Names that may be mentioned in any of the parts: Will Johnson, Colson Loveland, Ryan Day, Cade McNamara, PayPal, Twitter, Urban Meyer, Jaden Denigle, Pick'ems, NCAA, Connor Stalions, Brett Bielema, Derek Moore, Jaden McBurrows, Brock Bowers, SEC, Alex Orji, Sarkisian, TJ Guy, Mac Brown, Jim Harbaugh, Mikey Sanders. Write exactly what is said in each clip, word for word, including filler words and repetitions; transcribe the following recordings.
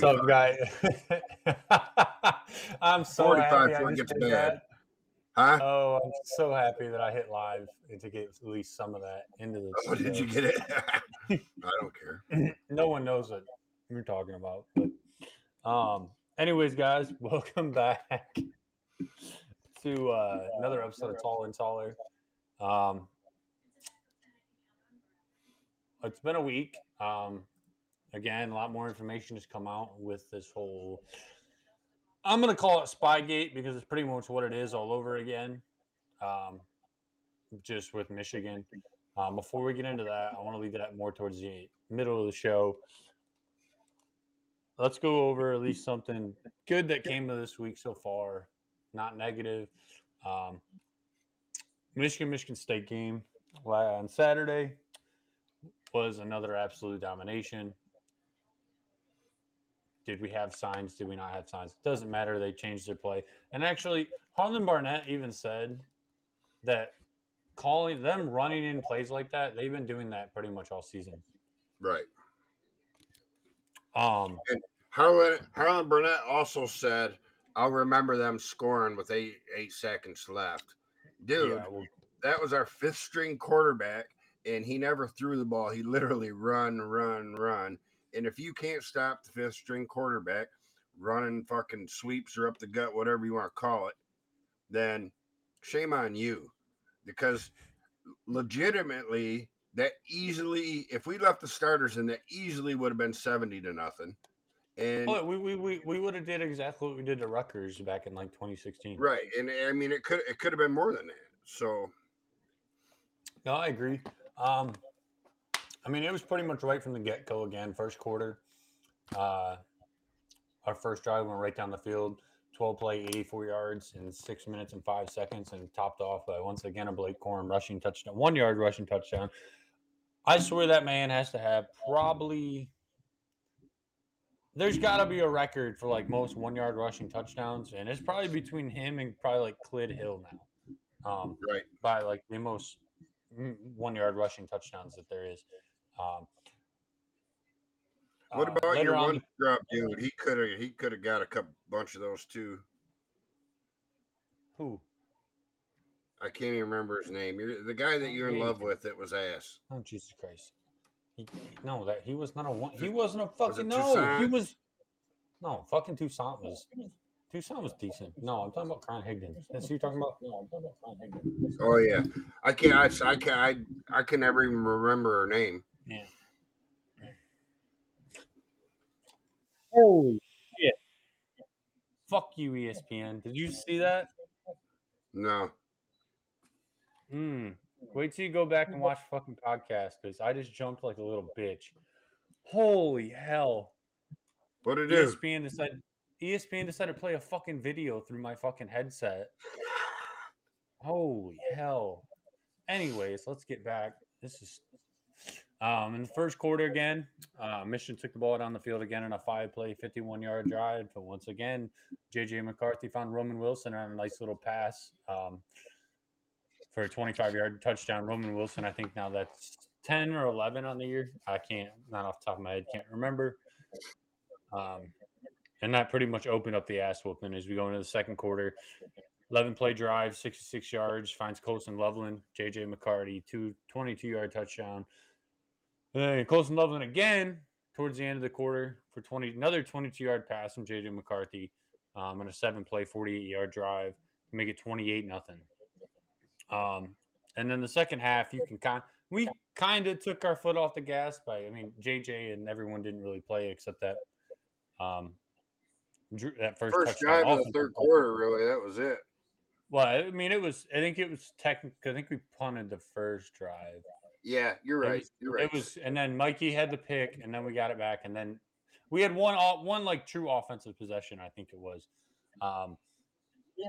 What's up, guy? I'm so forty-five happy I just did that. Huh? Oh, I'm so happy that I hit live and to get at least some of that into the show. Oh, did you get it? I don't care. No one knows what you're talking about. But, um. Anyways, guys, welcome back to uh, another episode of Tall and Taller. Um, it's been a week. Um, again, a lot more information has come out with this whole – I'm going to call it Spygate because it's pretty much what it is all over again, um, just with Michigan. Um, before we get into that, I want to leave that more towards the middle of the show. Let's go over at least something good that came of this week so far, not negative. Um, Michigan, Michigan State game on Saturday was another absolute domination. Did we have signs? Did we not have signs? It doesn't matter. They changed their play. And actually, Harlon Barnett even said that calling them running in plays like that, they've been doing that pretty much all season. Right. Um, and Harlan, Harlan Barnett also said, I'll remember them scoring with eight eight seconds left. Dude, yeah, well, that was our fifth-string quarterback, and he never threw the ball. He literally run, run, run. And if you can't stop the fifth-string quarterback running fucking sweeps or up the gut, whatever you want to call it, then shame on you. Because legitimately – that easily, if we left the starters in, that easily would have been seventy to nothing. And oh, we, we we we would have did exactly what we did to Rutgers back in like twenty sixteen. Right, and I mean it could it could have been more than that. So, no, I agree. Um, I mean it was pretty much right from the get go. Again, first quarter, uh, our first drive went right down the field, twelve play, eighty-four yards in six minutes and five seconds, and topped off by once again a Blake Corum rushing touchdown, one yard rushing touchdown. I swear that man has to have probably – there's got to be a record for, like, most one-yard rushing touchdowns, and it's probably between him and probably, like, Clid Hill now. Um, right. By, like, the most one-yard rushing touchdowns that there is. Um, what about uh, your on, one drop, dude? He could have he could have got a couple, bunch of those, too. Who? I can't even remember his name. You're, the guy that you're in love with that was ass. Oh, Jesus Christ. He, no, that he was not a one. He wasn't a fucking, was no. Tucson? He was, no, fucking Tucson was, Tucson was decent. No, I'm talking about Cron Higdon. That's who you're talking about? No, I'm talking about Cron Higdon. Oh, yeah. I can't, I, I can't, I, I can never even remember her name. Yeah. Holy shit. Fuck you, E S P N. Did you see that? No. Mm. Wait till you go back and watch fucking podcast because I just jumped like a little bitch. Holy hell. What it is? E S P N decided, E S P N decided to play a fucking video through my fucking headset. Holy hell. Anyways, let's get back. This is um, in the first quarter again. Uh, Michigan took the ball down the field again in a five-play, fifty-one-yard drive. But once again, J J. McCarthy found Roman Wilson on a nice little pass. Um, For a twenty-five-yard touchdown, Roman Wilson, I think now that's ten or eleven on the year. I can't, not off the top of my head, can't remember. Um, and that pretty much opened up the ass whooping as we go into the second quarter. eleven-play drive, sixty-six yards, finds Colson Loveland, J J. McCarthy, two twenty-two-yard touchdown. And Colson Loveland again towards the end of the quarter for twenty another twenty-two-yard pass from J J. McCarthy um, and a seven-play, forty-eight-yard drive to make it twenty-eight nothing. Um, and then the second half, you can kind we kind of took our foot off the gas by, I mean, J J and everyone didn't really play except that, um, Drew, that first, first drive of the third quarter, really. That was it. Well, I mean, it was, I think it was technical. I think we punted the first drive. Yeah, you're right. Was, you're right. It was, and then Mikey had the pick, and then we got it back. And then we had one, one like true offensive possession, I think it was. Um, yeah.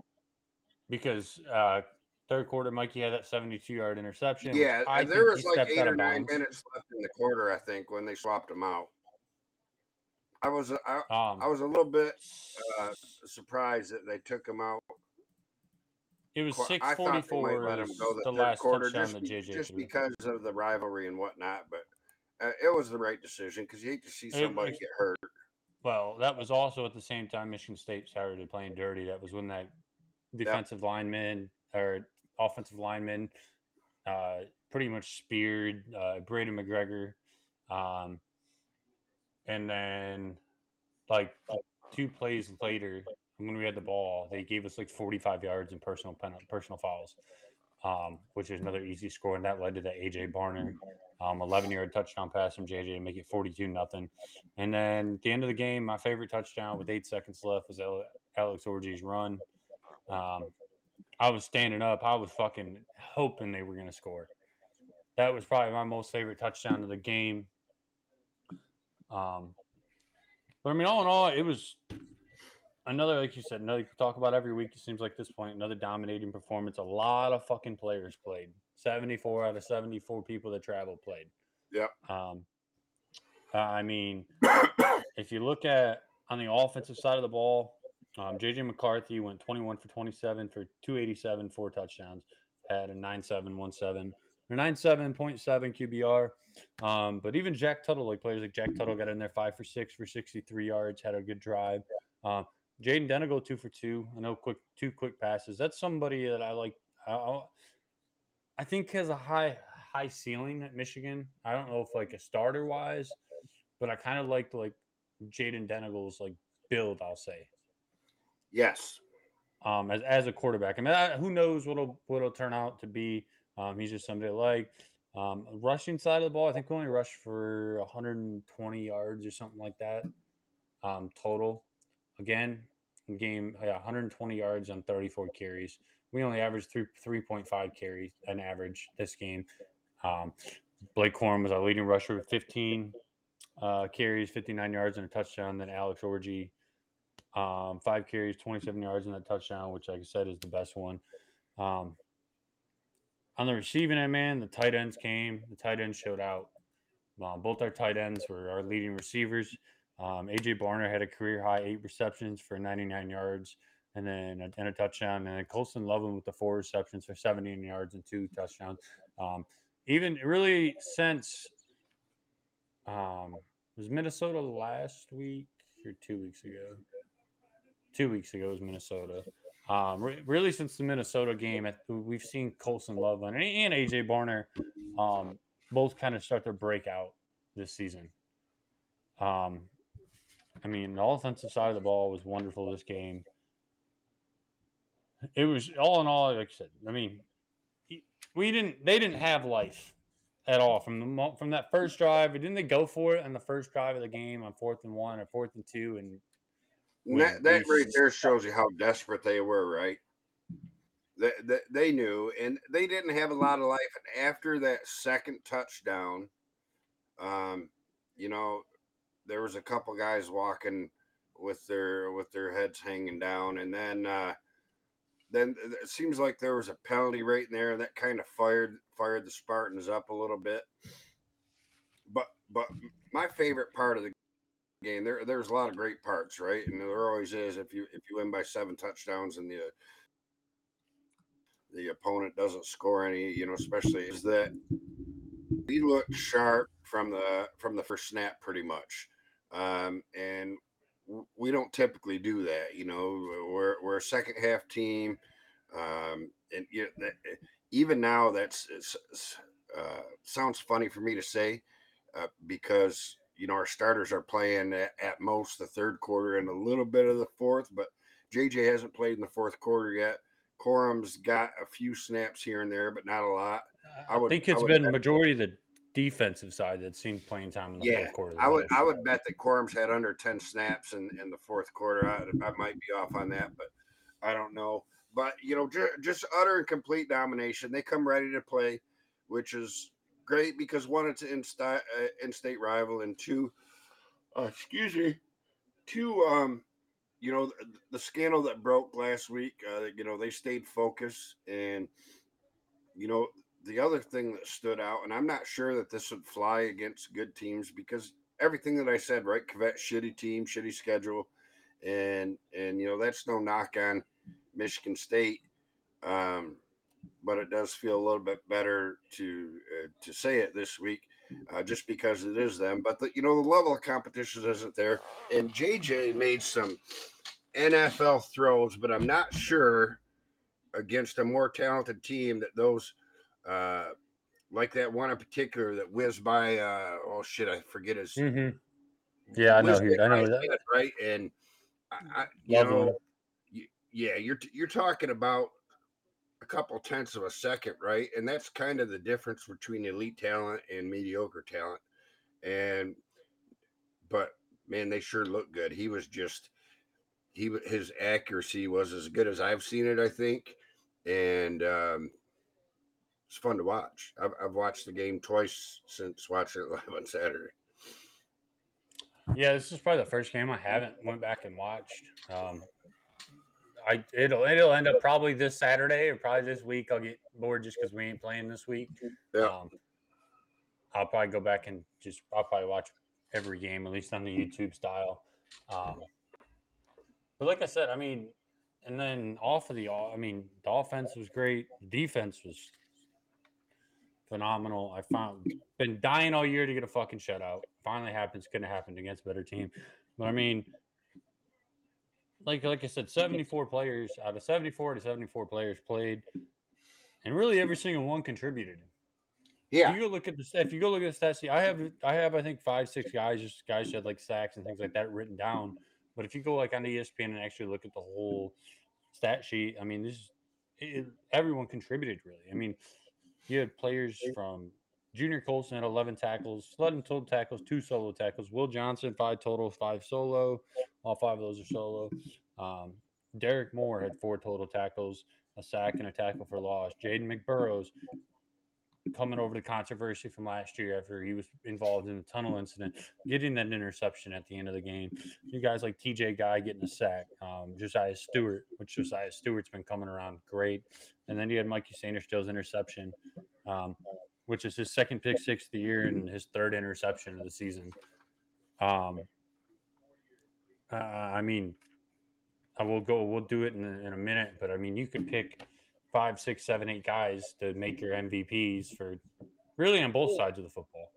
Because, uh, third quarter, Mikey had that seventy-two-yard interception. Yeah, I there was like eight or nine minutes left in the quarter, I think, when they swapped him out. I was I, um, I was a little bit uh, surprised that they took him out. It was six forty-four. Let him go the, the last quarter touchdown just, J J just because of the rivalry and whatnot, but uh, it was the right decision because you hate to see somebody it, get hurt. Well, that was also at the same time Michigan State started playing dirty. That was when that defensive yeah. lineman or offensive lineman uh, pretty much speared uh, Braden McGregor. Um, and then like two plays later, when we had the ball, they gave us like forty-five yards in personal penalty, personal fouls, um, which is another easy score. And that led to the A J Barnard um, eleven-yard touchdown pass from J J to make it forty-two nothing. And then at the end of the game, my favorite touchdown with eight seconds left was Alex Orji's run. Um, I was standing up. I was fucking hoping they were going to score. That was probably my most favorite touchdown of the game. Um, but, I mean, all in all, it was – Another, like you said, another you can talk about every week, it seems like at this point, another dominating performance. A lot of fucking players played. seventy-four out of seventy-four people that traveled played. Yeah. Um, I mean, if you look at on the offensive side of the ball, um, J J. McCarthy went twenty-one for twenty-seven for two eighty-seven, four touchdowns, had a nine seven one seven, or nine seven point seven Q B R. Um, but even Jack Tuttle, like players like Jack Tuttle got in there five for six for sixty-three yards, had a good drive. Um, Jaden Denigle two for two. I know quick two quick passes. That's somebody that I like. I, I think has a high high ceiling at Michigan. I don't know if like a starter wise, but I kind of liked like Jaden Denigle's like build. I'll say yes. Um, as as a quarterback, I mean, I, who knows what'll what'll turn out to be. Um, he's just somebody I like. Um, rushing side of the ball, I think we only rushed for one hundred twenty yards or something like that. Um, total. Again, game yeah, one hundred twenty yards on thirty-four carries. We only averaged three three three point five carries an average this game. Um, Blake Corum was our leading rusher with fifteen carries, fifty-nine yards and a touchdown. Then Alex Orji, um, five carries, twenty-seven yards and a touchdown, which, like I said, is the best one. Um, on the receiving end, man, the tight ends came. The tight ends showed out. Um, both our tight ends were our leading receivers. Um, A J Barnard had a career-high eight receptions for ninety-nine yards and then a, and a touchdown. And then Colson Loveland with the four receptions for seventeen yards and two touchdowns. Um, even really since um, – was Minnesota last week or two weeks ago? Two weeks ago was Minnesota. Um, re- really since the Minnesota game, we've seen Colson Loveland and A J Barnard um, both kind of start to break out this season. Um, I mean, the offensive side of the ball was wonderful this game. It was all in all, like I said, I mean, we didn't, they didn't have life at all from the, from that first drive. Didn't they go for it on the first drive of the game on fourth and one or fourth and two? And that, that right there shows you how desperate they were, right? They, they, they knew, and they didn't have a lot of life. And after that second touchdown, um, you know, there was a couple guys walking with their with their heads hanging down, and then uh, then it seems like there was a penalty right in there that kind of fired fired the Spartans up a little bit. But but my favorite part of the game, there there's a lot of great parts, right? And there always is. If you if you win by seven touchdowns and the the opponent doesn't score any, you know, especially is that we looked sharp from the from the first snap pretty much. Um, and we don't typically do that, you know. We're we're a second half team, um, and you know, that, even now that's it's, uh, sounds funny for me to say uh, because you know our starters are playing at, at most the third quarter and a little bit of the fourth, but J J hasn't played in the fourth quarter yet. Corum's got a few snaps here and there, but not a lot. I, would, I think it's I been the majority of the defensive side that's seen playing time in the yeah, fourth quarter. I would I would bet that Corum's had under ten snaps in, in the fourth quarter. I, I might be off on that, but I don't know. But, you know, ju- just utter and complete domination. They come ready to play, which is great because, one, it's an insta- uh, in-state rival, and two, uh, excuse me, two, um, you know, the, the scandal that broke last week, uh, you know, they stayed focused. And, you know, the other thing that stood out, and I'm not sure that this would fly against good teams because everything that I said, right, Covette, shitty team, shitty schedule, and, and you know, that's no knock on Michigan State, um, but it does feel a little bit better to uh, to say it this week. uh, just because it is them. But, the, you know, the level of competition isn't there. And J J made some N F L throws, but I'm not sure against a more talented team that those uh, – like that one in particular that whizzed by, uh, oh shit, I forget his. Mm-hmm. Yeah, I know. I know that. Head, right, and I, I, you know, you, yeah, you're you're talking about a couple tenths of a second, right? And that's kind of the difference between elite talent and mediocre talent. And but man, they sure look good. He was just he his accuracy was as good as I've seen it, I think, and. um It's fun to watch. I've, I've watched the game twice since watching it live on Saturday. Yeah, this is probably the first game I haven't went back and watched. Um, I it'll it'll end up probably this Saturday or probably this week. I'll get bored just because we ain't playing this week. Yeah, um, I'll probably go back and just I'll probably watch every game at least on the YouTube style. Um, but like I said, I mean, and then off of the I mean, the offense was great. The defense was. Phenomenal. I found been dying all year to get a fucking shutout. Finally happens. Couldn't have happened against a better team. But I mean, like like I said, seventy-four players out of seventy-four to seventy-four players played, and really every single one contributed. Yeah. If you go look at the if you go look at the stats, I have I have I think five six guys just guys had like sacks and things like that written down. But if you go like on E S P N and actually look at the whole stat sheet, I mean, this it, everyone contributed really. I mean. You had players from Junior Colson had eleven tackles, eleven total tackles, two solo tackles. Will Johnson, five total, five solo. All five of those are solo. Um, Derek Moore had four total tackles, a sack, and a tackle for loss. Jaden McBurrows coming over the controversy from last year after he was involved in the tunnel incident, getting that interception at the end of the game. You guys like T J Guy getting a sack, um, Josiah Stewart, which Josiah Stewart's been coming around great. And then you had Mikey Sanders still's interception, um, which is his second pick six of the year and his third interception of the season. Um, uh, I mean, I will go, we'll do it in, in a minute, but I mean, you could pick five, six, seven, eight guys to make your M V Ps for really on both sides of the football.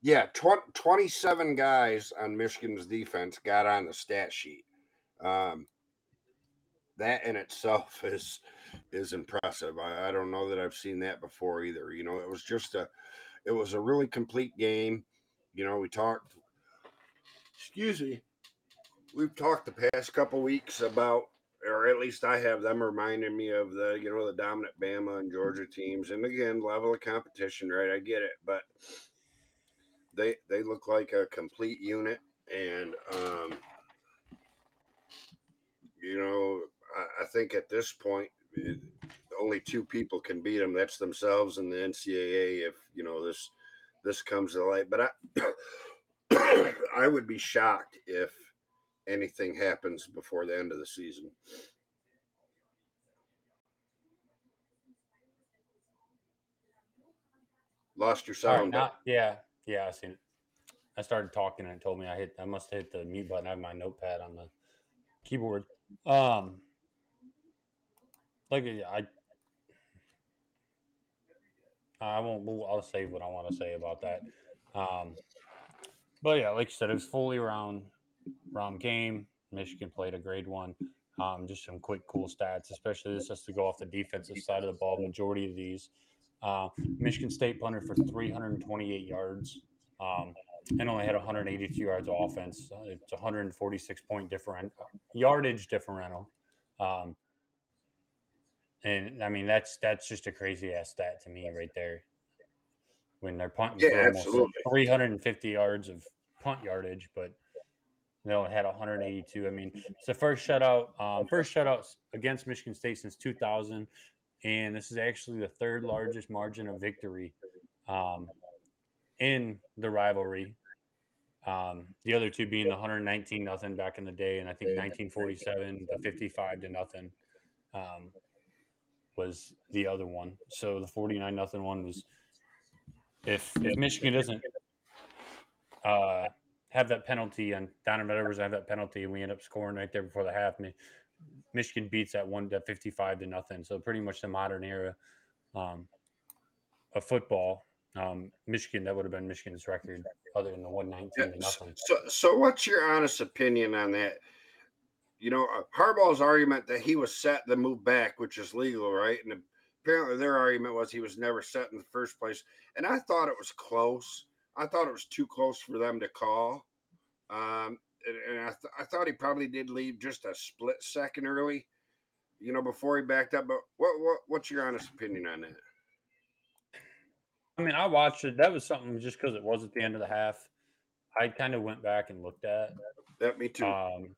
Yeah, tw- twenty-seven guys on Michigan's defense got on the stat sheet. Um, that in itself is is impressive. I, I don't know that I've seen that before either. You know, it was just a it was a really complete game. You know, we talked excuse me. We've talked the past couple weeks about or at least I have them reminding me of the, you know, the dominant Bama and Georgia teams. And again, level of competition, right? I get it, but they they look like a complete unit. And, um, you know, I, I think at this point, it, only two people can beat them. That's themselves and the N C double A if, you know, this this comes to light. But I I would be shocked if anything happens before the end of the season. Lost your sound. Right, not, yeah. Yeah. I seen it. I started talking and it told me I hit, I must have hit the mute button. I have my notepad on the keyboard. Um, like I, I won't, I'll say what I want to say about that. Um, but yeah, like you said, it was fully round. Round game. Michigan played a grade one. Um, just some quick, cool stats, especially this has to go off the defensive side of the ball. Majority of these, uh, Michigan State punted for three hundred twenty-eight yards um, and only had one hundred eighty-two yards of offense. Uh, it's one hundred forty-six point different yardage differential. Um, and I mean that's that's just a crazy ass stat to me right there. When they're punting yeah, for almost three hundred fifty yards of punt yardage, but no, it had one hundred eighty-two. I mean, it's the first shutout, um, first shutout against Michigan State since two thousand, and this is actually the third largest margin of victory um, in the rivalry. Um, the other two being the one hundred nineteen nothing back in the day, and I think nineteen forty-seven the fifty-five to nothing um, was the other one. So the forty-nine nothing one was if if Michigan doesn't. Uh, have that penalty and down and overs have that penalty and we end up scoring right there before the half. Michigan beats that one to fifty-five to nothing. So pretty much the modern era um, of football. Um, Michigan, that would have been Michigan's record other than the one nineteen to nothing. So, so what's your honest opinion on that? You know, Harbaugh's argument that he was set to move back, which is legal, right? And apparently their argument was he was never set in the first place. And I thought it was close. I thought it was too close for them to call. Um, and, and I, th- I thought he probably did leave just a split second early, you know, before he backed up. But what, what what's your honest opinion on that? I mean, I watched it. That was something just because it was at the end of the half. I kind of went back and looked at. That me too. Um,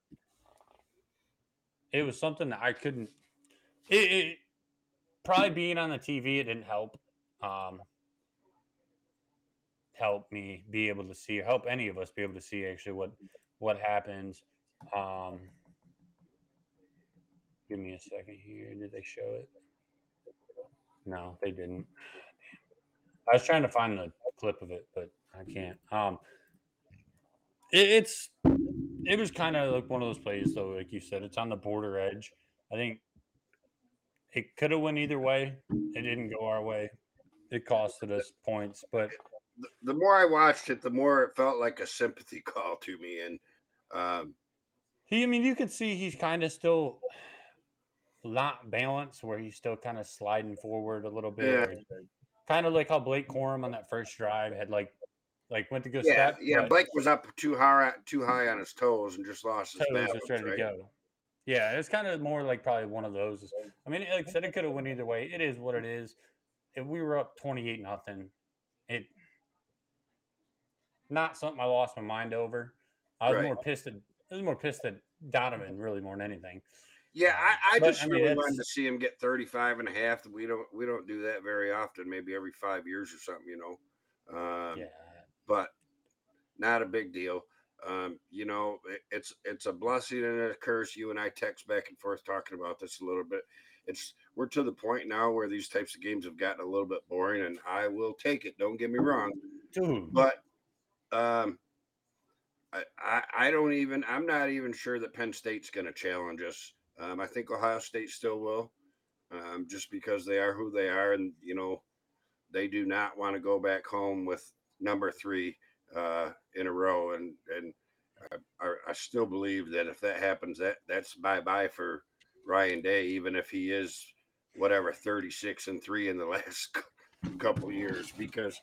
it was something that I couldn't. It, it probably being on the T V, it didn't help. Um, help me be able to see, or help any of us be able to see actually what what happened. Um, give me a second here. Did they show it? No, they didn't. I was trying to find the clip of it, but I can't. Um, it, it's it was kind of like one of those plays, though. Like you said, it's on the border edge. I think it could have went either way. It didn't go our way. It costed us points. But the, the more I watched it, the more it felt like a sympathy call to me. And um, he, I mean, you could see he's kind of still not balanced, where he's still kind of sliding forward a little bit. Yeah. Kind of like how Blake Corum on that first drive had like, like went to go yeah, step. Yeah, Blake was up too high, too high on his toes and just lost his balance. Just ready right? to go. Yeah, it's kind of more like probably one of those. I mean, like I said, it could have went either way. It is what it is. If we were up twenty-eight nothing, it not something I lost my mind over. I was right. more pissed at. I was more pissed at Donovan really more than anything. Yeah, I, I but, just I mean, really wanted to see him get thirty-five and a half. We don't we don't do that very often, maybe every five years or something, you know. Um, yeah. But not a big deal. Um, you know, it, it's it's a blessing and a curse. You and I text back and forth talking about this a little bit. It's we're to the point now where these types of games have gotten a little bit boring, and I will take it. Don't get me wrong. Dude. But um, I, I, I don't even – I'm not even sure that Penn State's going to challenge us. Um, I think Ohio State still will, um, just because they are who they are, and you know they do not want to go back home with number three uh, in a row. And and I, I still believe that if that happens, that that's bye bye for Ryan Day, even if he is whatever thirty-six and three in the last couple years. Because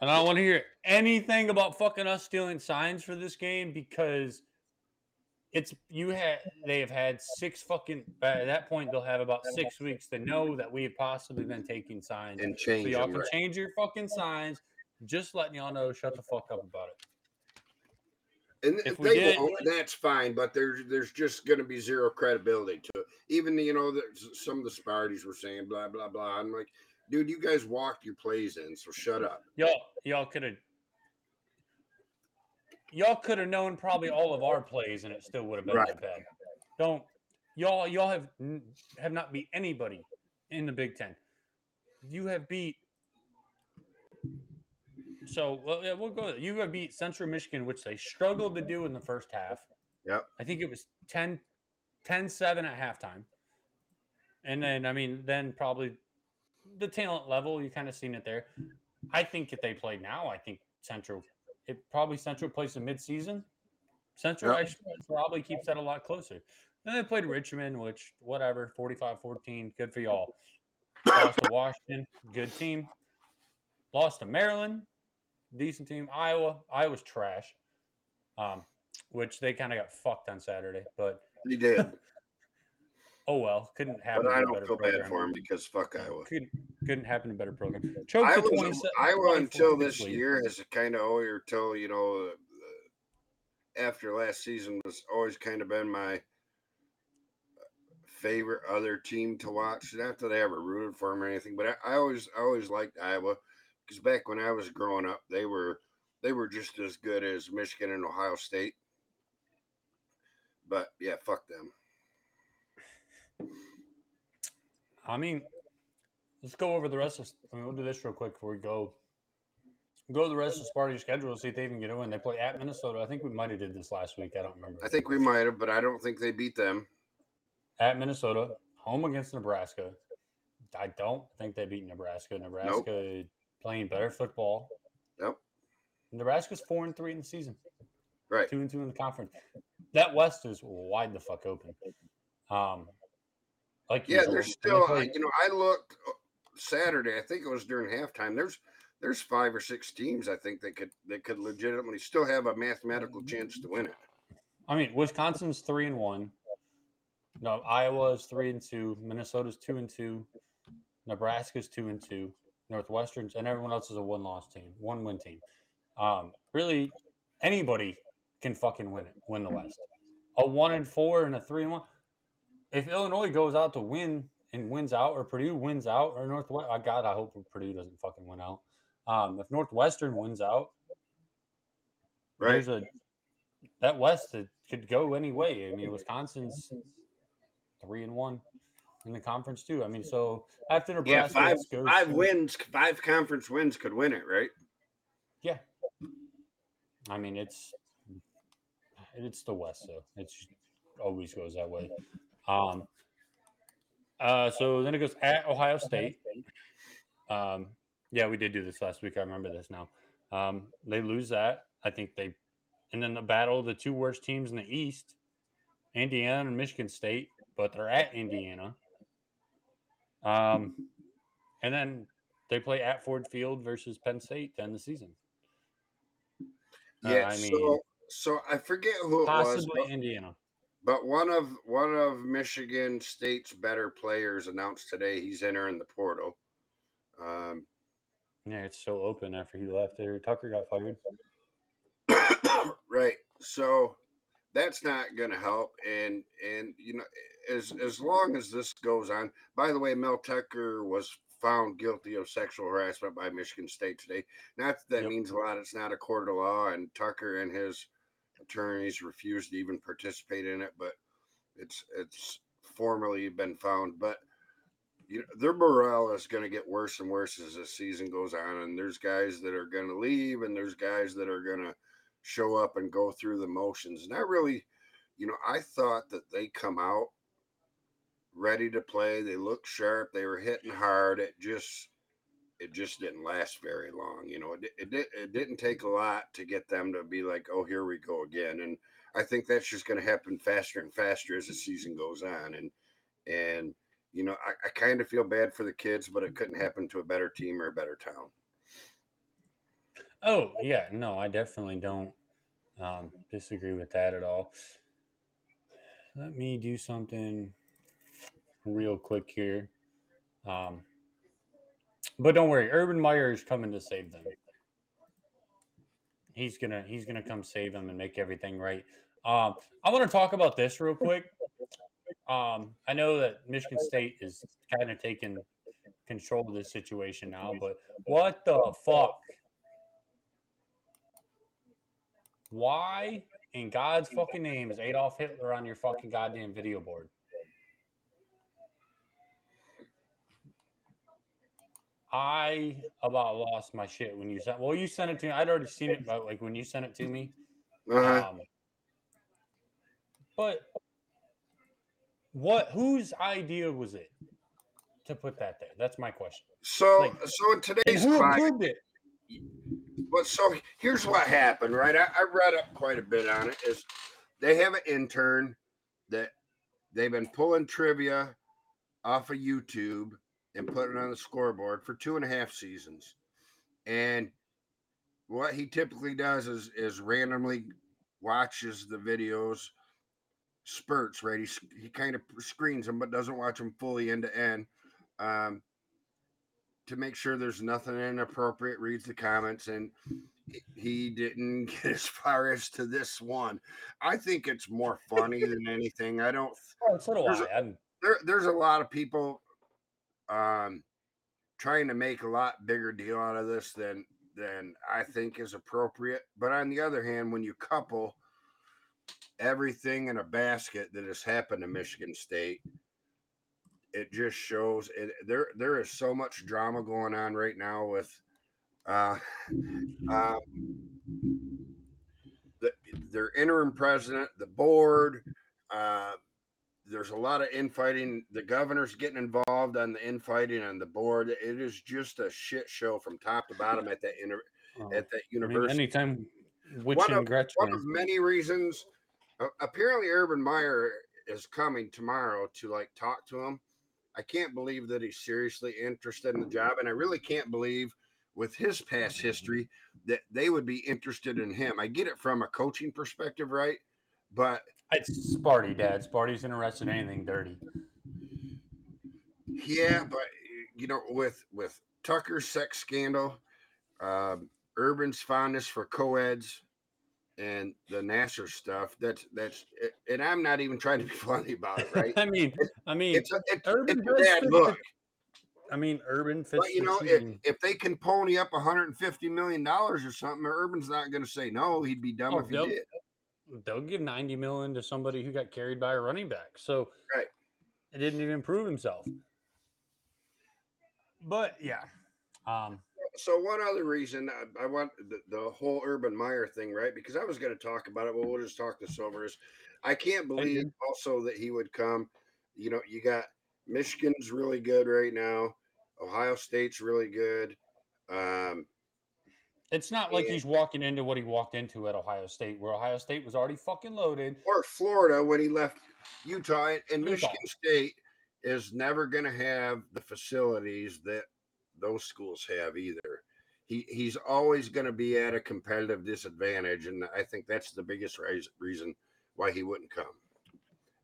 and I don't want to hear anything about fucking us stealing signs for this game because. It's you had they have had six fucking at that point they'll have about six weeks to know that we have possibly been taking signs and change. So y'all can right. change your fucking signs. Just letting y'all know, shut the fuck up about it. And if they we did, won't, that's fine, but there's there's just going to be zero credibility to it. Even you know the, some of the Sparties were saying blah blah blah. I'm like, dude, you guys walked your plays in, so shut up. Y'all y'all could have. Y'all could have known probably all of our plays, and it still would have been right. bad. Don't y'all? Y'all have have not beat anybody in the Big Ten. You have beat. So well, yeah, we'll go. You have beat Central Michigan, which they struggled to do in the first half. Yep. I think it was ten seven at halftime, and then I mean, then probably the talent level. You kind of seen it there. I think if they play now, I think Central. It probably Central plays in midseason. Central yep. actually probably keeps that a lot closer. Then they played Richmond, which whatever, forty-five fourteen, good for y'all. Lost to Washington, good team. Lost to Maryland, decent team. Iowa, Iowa's trash, um, which they kind of got fucked on Saturday. But they did. Oh, well, couldn't happen. But I don't feel program. bad for him because fuck Iowa. Couldn't, couldn't happen in a better program. Choke Iowa, Iowa until this lead. year has kind of always, until, you know, uh, after last season was always kind of been my favorite other team to watch. Not that I ever rooted for them or anything, but I, I always I always liked Iowa because back when I was growing up, they were they were just as good as Michigan and Ohio State. But, yeah, fuck them. I mean, let's go over the rest of I mean, we'll do this real quick before we go. Go to the rest of Sparty's schedule, see if they even get a win. They play at Minnesota. I think we might have did this last week. I don't remember. I think we might have, but I don't think they beat them. At Minnesota, home against Nebraska. I don't think they beat Nebraska. Nebraska nope. playing better football. Yep. Nebraska's four and three in the season. Right. Two and two in the conference. That West is wide the fuck open. Um, like yeah, there's still play, you know I looked Saturday. I think it was during halftime. There's there's five or six teams I think that could that could legitimately still have a mathematical chance to win it. I mean, Wisconsin's three and one. No, Iowa's three and two. Minnesota's two and two. Nebraska's two and two. Northwestern's and everyone else is a one-loss team, one-win team. Um, really, anybody can fucking win it. Win the West. A one and four and a three and one. If Illinois goes out to win and wins out, or Purdue wins out, or Northwest, I God, I hope Purdue doesn't fucking win out. Um, if Northwestern wins out, right? There's a that West could go any way. I mean, Wisconsin's three and one in the conference too. I mean, so after Nebraska, yeah, five, goes five to, wins, five conference wins could win it, right? Yeah. I mean, it's it's the West, so it always goes that way. Um. Uh. So then it goes at Ohio State. Um. Yeah, we did do this last week. I remember this now. Um. They lose that. I think they, and then the battle, the two worst teams in the East, Indiana and Michigan State, but they're at Indiana. Um. And then they play at Ford Field versus Penn State to end the season. Yeah. Uh, I mean, so, so I forget who it was. Possibly Indiana. But one of one of Michigan State's better players announced today he's entering the portal. Um, yeah, it's so open after he left there. Tucker got fired. Right. So that's not going to help. And, and you know, as, as long as this goes on, by the way, Mel Tucker was found guilty of sexual harassment by Michigan State today. Not that that yep. means a lot. It's not a court of law, and Tucker and his attorneys refused to even participate in it, but it's it's formally been found. But you know, their morale is going to get worse and worse as the season goes on, and there's guys that are going to leave, and there's guys that are going to show up and go through the motions. And I really, you know, I thought that they come out ready to play. They look sharp. They were hitting hard. It just it just didn't last very long. You know, it, it, it didn't take a lot to get them to be like, oh, here we go again. And I think that's just going to happen faster and faster as the season goes on. And, and you know, I, I kind of feel bad for the kids, but it couldn't happen to a better team or a better town. Oh, yeah. No, I definitely don't um, disagree with that at all. Let me do something real quick here. Um, But don't worry, Urban Meyer is coming to save them. He's gonna he's gonna come save them and make everything right. Um, I want to talk about this real quick. Um, I know that Michigan State is kind of taking control of this situation now, but what the fuck? Why in God's fucking name is Adolf Hitler on your fucking goddamn video board? I about lost my shit when you sent. Well, you sent it to me. I'd already seen it, but like when you sent it to me. Uh-huh. Um, but what? Whose idea was it to put that there? That's my question. So, like, so in today's who approved it? But so here's what happened, right? I, I read up quite a bit on it. Is they have an intern that they've been pulling trivia off of YouTube and put it on the scoreboard for two and a half seasons. And what he typically does is, is randomly watches the videos, spurts, right? He, he kind of screens them, but doesn't watch them fully end to end um, to make sure there's nothing inappropriate, reads the comments, and he didn't get as far as to this one. I think it's more funny than anything. I don't... Oh, so do there's, I. A, there, there's a lot of people... Um, trying to make a lot bigger deal out of this than than I think is appropriate. But on the other hand, when you couple everything in a basket that has happened to Michigan State, it just shows it, there there is so much drama going on right now with uh, um, the, their interim president, the board, uh, there's a lot of infighting. The governor's getting involved on the infighting on the board. It is just a shit show from top to bottom at that inter- oh, at that university. I mean, anytime, which one of, one of many reasons. Uh, apparently, Urban Meyer is coming tomorrow to like talk to him. I can't believe that he's seriously interested in the job, and I really can't believe with his past history that they would be interested in him. I get it from a coaching perspective, right? But it's Sparty, Dad. Sparty's interested in anything dirty. Yeah, but you know, with with Tucker's sex scandal, um, Urban's fondness for co-eds, and the Nasser stuff. That's that's, it, and I'm not even trying to be funny about it, right? I mean, it, I mean, it's a, it, Urban it's a bad look. I mean, Urban fits. But you know, if, if they can pony up one hundred fifty million dollars or something, Urban's not going to say no. He'd be dumb oh, if he did. They'll give ninety million to somebody who got carried by a running back. So right. It didn't even prove himself. But yeah. Um, so one other reason I, I want the, the whole Urban Meyer thing, right? Because I was going to talk about it, but we'll just talk this over. Is I can't believe also that he would come. You know, you got Michigan's really good right now. Ohio State's really good. Um, It's not like he's walking into what he walked into at Ohio State, where Ohio State was already fucking loaded. Or Florida when he left Utah. And Michigan State is never going to have the facilities that those schools have either. He He's always going to be at a competitive disadvantage, and I think that's the biggest reason why he wouldn't come.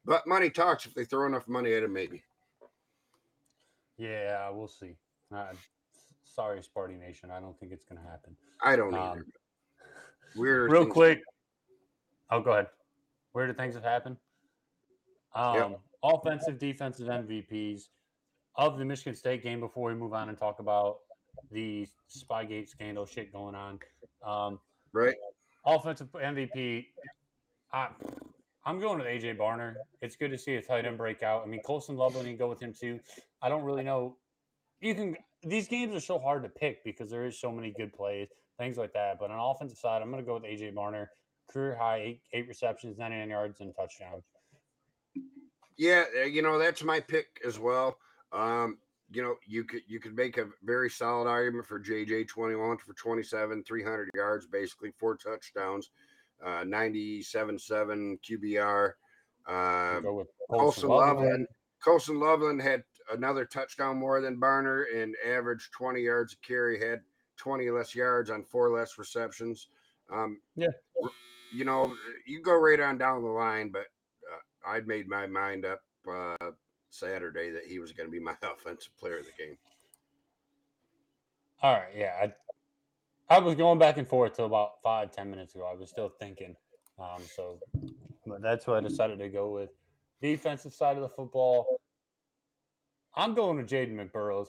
But money talks. If they throw enough money at him, maybe. Yeah, we'll see. Uh, Sorry, Sparty Nation. I don't think it's going to happen. I don't either. Um, Weird. Real quick. Oh, go ahead. Where do things have happened? Um, yep. Offensive, defensive M V Ps of the Michigan State game before we move on and talk about the Spygate scandal shit going on. Um, right. Offensive M V P. I, I'm going with A J Barnard. It's good to see a tight end break out. I mean, Colson Loveland, you can go with him too. I don't really know. You can. These games are so hard to pick because there is so many good plays, things like that. But on the offensive side, I'm going to go with A J Barnard, career high, eight, eight receptions, ninety-nine yards, and touchdown. Yeah, you know, that's my pick as well. Um, you know, you could you could make a very solid argument for J J, twenty-one for twenty-seven, three hundred yards, basically four touchdowns, uh, ninety-seven point seven Q B R. Uh, go with Colson Loveland. Colson Loveland had another touchdown more than Barnard and averaged twenty yards a carry, had twenty less yards on four less receptions. Um, yeah. You know, you go right on down the line, but uh, I'd made my mind up uh, Saturday that he was going to be my offensive player of the game. All right. Yeah. I, I was going back and forth till about five, ten minutes ago. I was still thinking. Um, so but that's what I decided to go with. Defensive side of the football, I'm going with Jaden McBurrows.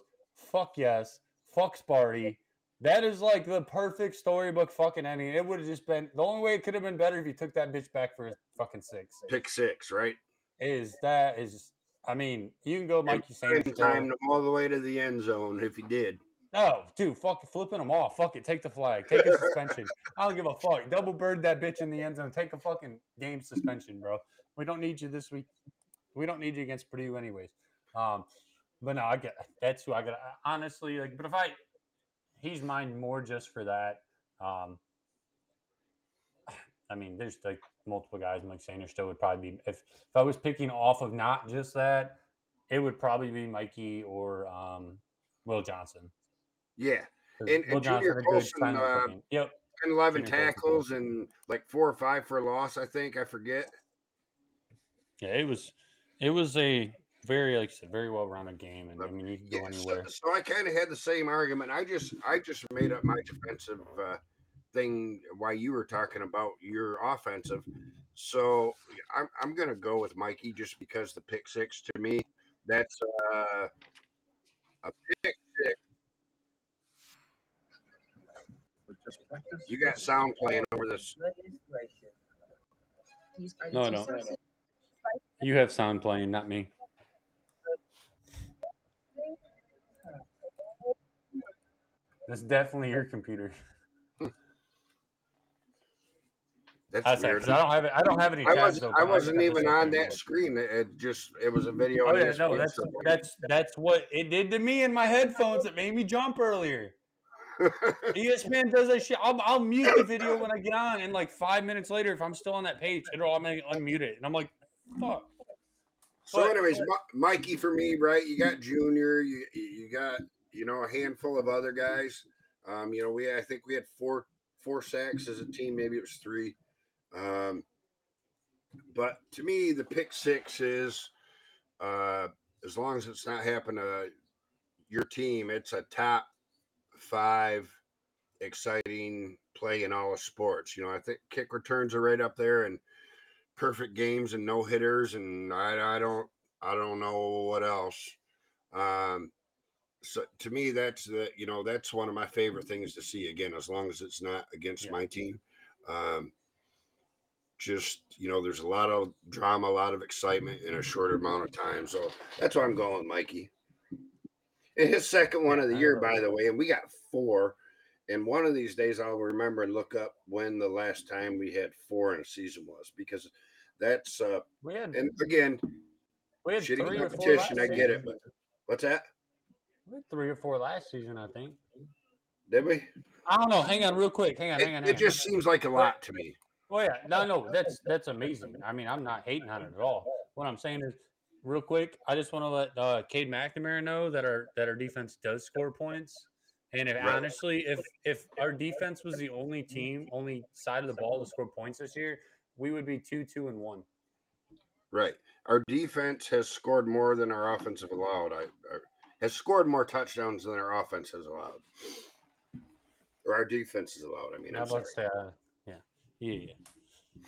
Fuck yes. Fuck Sparty. That is like the perfect storybook fucking ending. It would have just been – the only way it could have been better if you took that bitch back for fucking six. Pick six, right? Is that is – I mean, you can go Mikey Sanders. Time all the way to the end zone if you did. No, dude, fuck flipping them off. Fuck it. Take the flag. Take a suspension. I don't give a fuck. Double bird that bitch in the end zone. Take a fucking game suspension, bro. We don't need you this week. We don't need you against Purdue anyways. Um, but no, I get that's who I got. Honestly, like, but if I, he's mine more just for that. Um, I mean, there's like multiple guys. Mike Sanders still would probably be if, if I was picking off of not just that, it would probably be Mikey or um, Will Johnson. Yeah, and, and Junior Colson, uh, yep, ten eleven tackles Colson. And like four or five for a loss. I think I forget. Yeah, it was, it was a very like very well rounded game, and I mean you can go yeah, anywhere. So, so I kind of had the same argument. I just I just made up my defensive uh, thing while you were talking about your offensive. So I'm I'm gonna go with Mikey just because the pick six to me that's uh, a pick six. You got sound playing over this. No, I don't. You have sound playing, not me. That's definitely your computer. That's I weird. Saying, I don't have I don't have any. I wasn't, I wasn't even on that screen. It, it just it was a video. Oh yeah, no, that's somewhere. that's that's what it did to me in my headphones. It made me jump earlier. E S P N does that shit. I'll, I'll mute the video when I get on, and like five minutes later, if I'm still on that page, it'll I'm gonna unmute it, and I'm like, fuck. So, but, anyways, but, Mikey for me, right? You got Junior. You you got you know a handful of other guys. Um, you know, we I think we had four four sacks as a team. Maybe it was three. Um, but to me, the pick six is, uh, as long as it's not happening to your team, it's a top five exciting play in all of sports. You know, I think kick returns are right up there, and perfect games and no hitters. And I, I don't, I don't know what else. Um, So to me, that's the you know that's one of my favorite things to see. Again, as long as it's not against yeah. my team, um, just you know, there's a lot of drama, a lot of excitement in a shorter amount of time. So that's why I'm going with Mikey. And his second one of the year, by the way, and we got four. And one of these days, I'll remember and look up when the last time we had four in a season was, because that's uh, we had, and again, we had shitty competition. I get it, but what's that? Three or four last season, I think. Did we? I don't know. Hang on, real quick. Hang on, it, hang on. It hang just on. seems like a lot to me. Well, yeah, no, no, that's that's amazing. I mean, I'm not hating on it at all. What I'm saying is, real quick, I just want to let uh, Cade McNamara know that our that our defense does score points. And if right. honestly, if if our defense was the only team, only side of the ball to score points this year, we would be two, two, and one. Right. Our defense has scored more than our offensive allowed. I. I has scored more touchdowns than our offense has allowed. Or our defense is allowed. I mean, I'm sorry. Uh, yeah. yeah, yeah,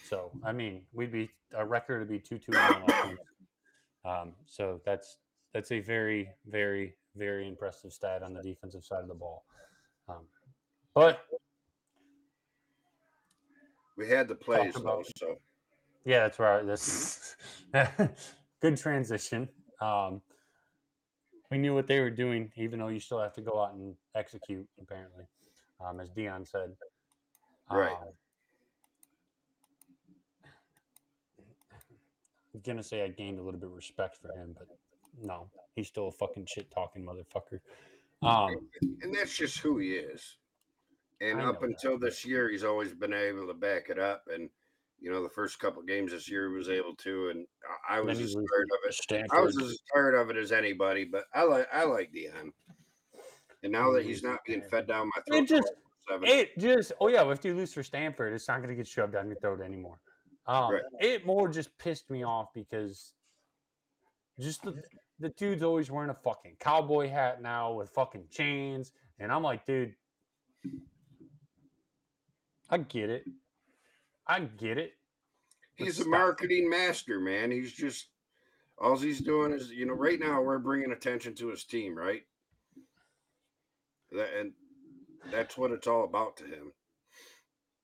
So, I mean, we'd be – our record would be two two one. um, so, that's that's a very, very, very impressive stat on the defensive side of the ball. Um, but – we had the plays, though, so. Yeah, that's right. That's good transition. Um We knew what they were doing, even though you still have to go out and execute, apparently, um, as Dion said. Right. Uh, I'm going to say I gained a little bit of respect for him, but no, he's still a fucking shit-talking motherfucker. Um, and that's just who he is. And up until this year, he's always been able to back it up. And, you know, the first couple of games this year he was able to, and I was as tired of it. Stanford. I was as tired of it as anybody, but I like I like Dion. And now that he's not being fed down my throat, it just, it just oh yeah, if you lose for Stanford, it's not going to get shoved down your throat anymore. Um, right. It more just pissed me off because just the the dude's always wearing a fucking cowboy hat now with fucking chains, and I'm like, dude, I get it. I get it. He's a marketing master, man. He's just all he's doing is, you know, right now we're bringing attention to his team, right? And that's what it's all about to him.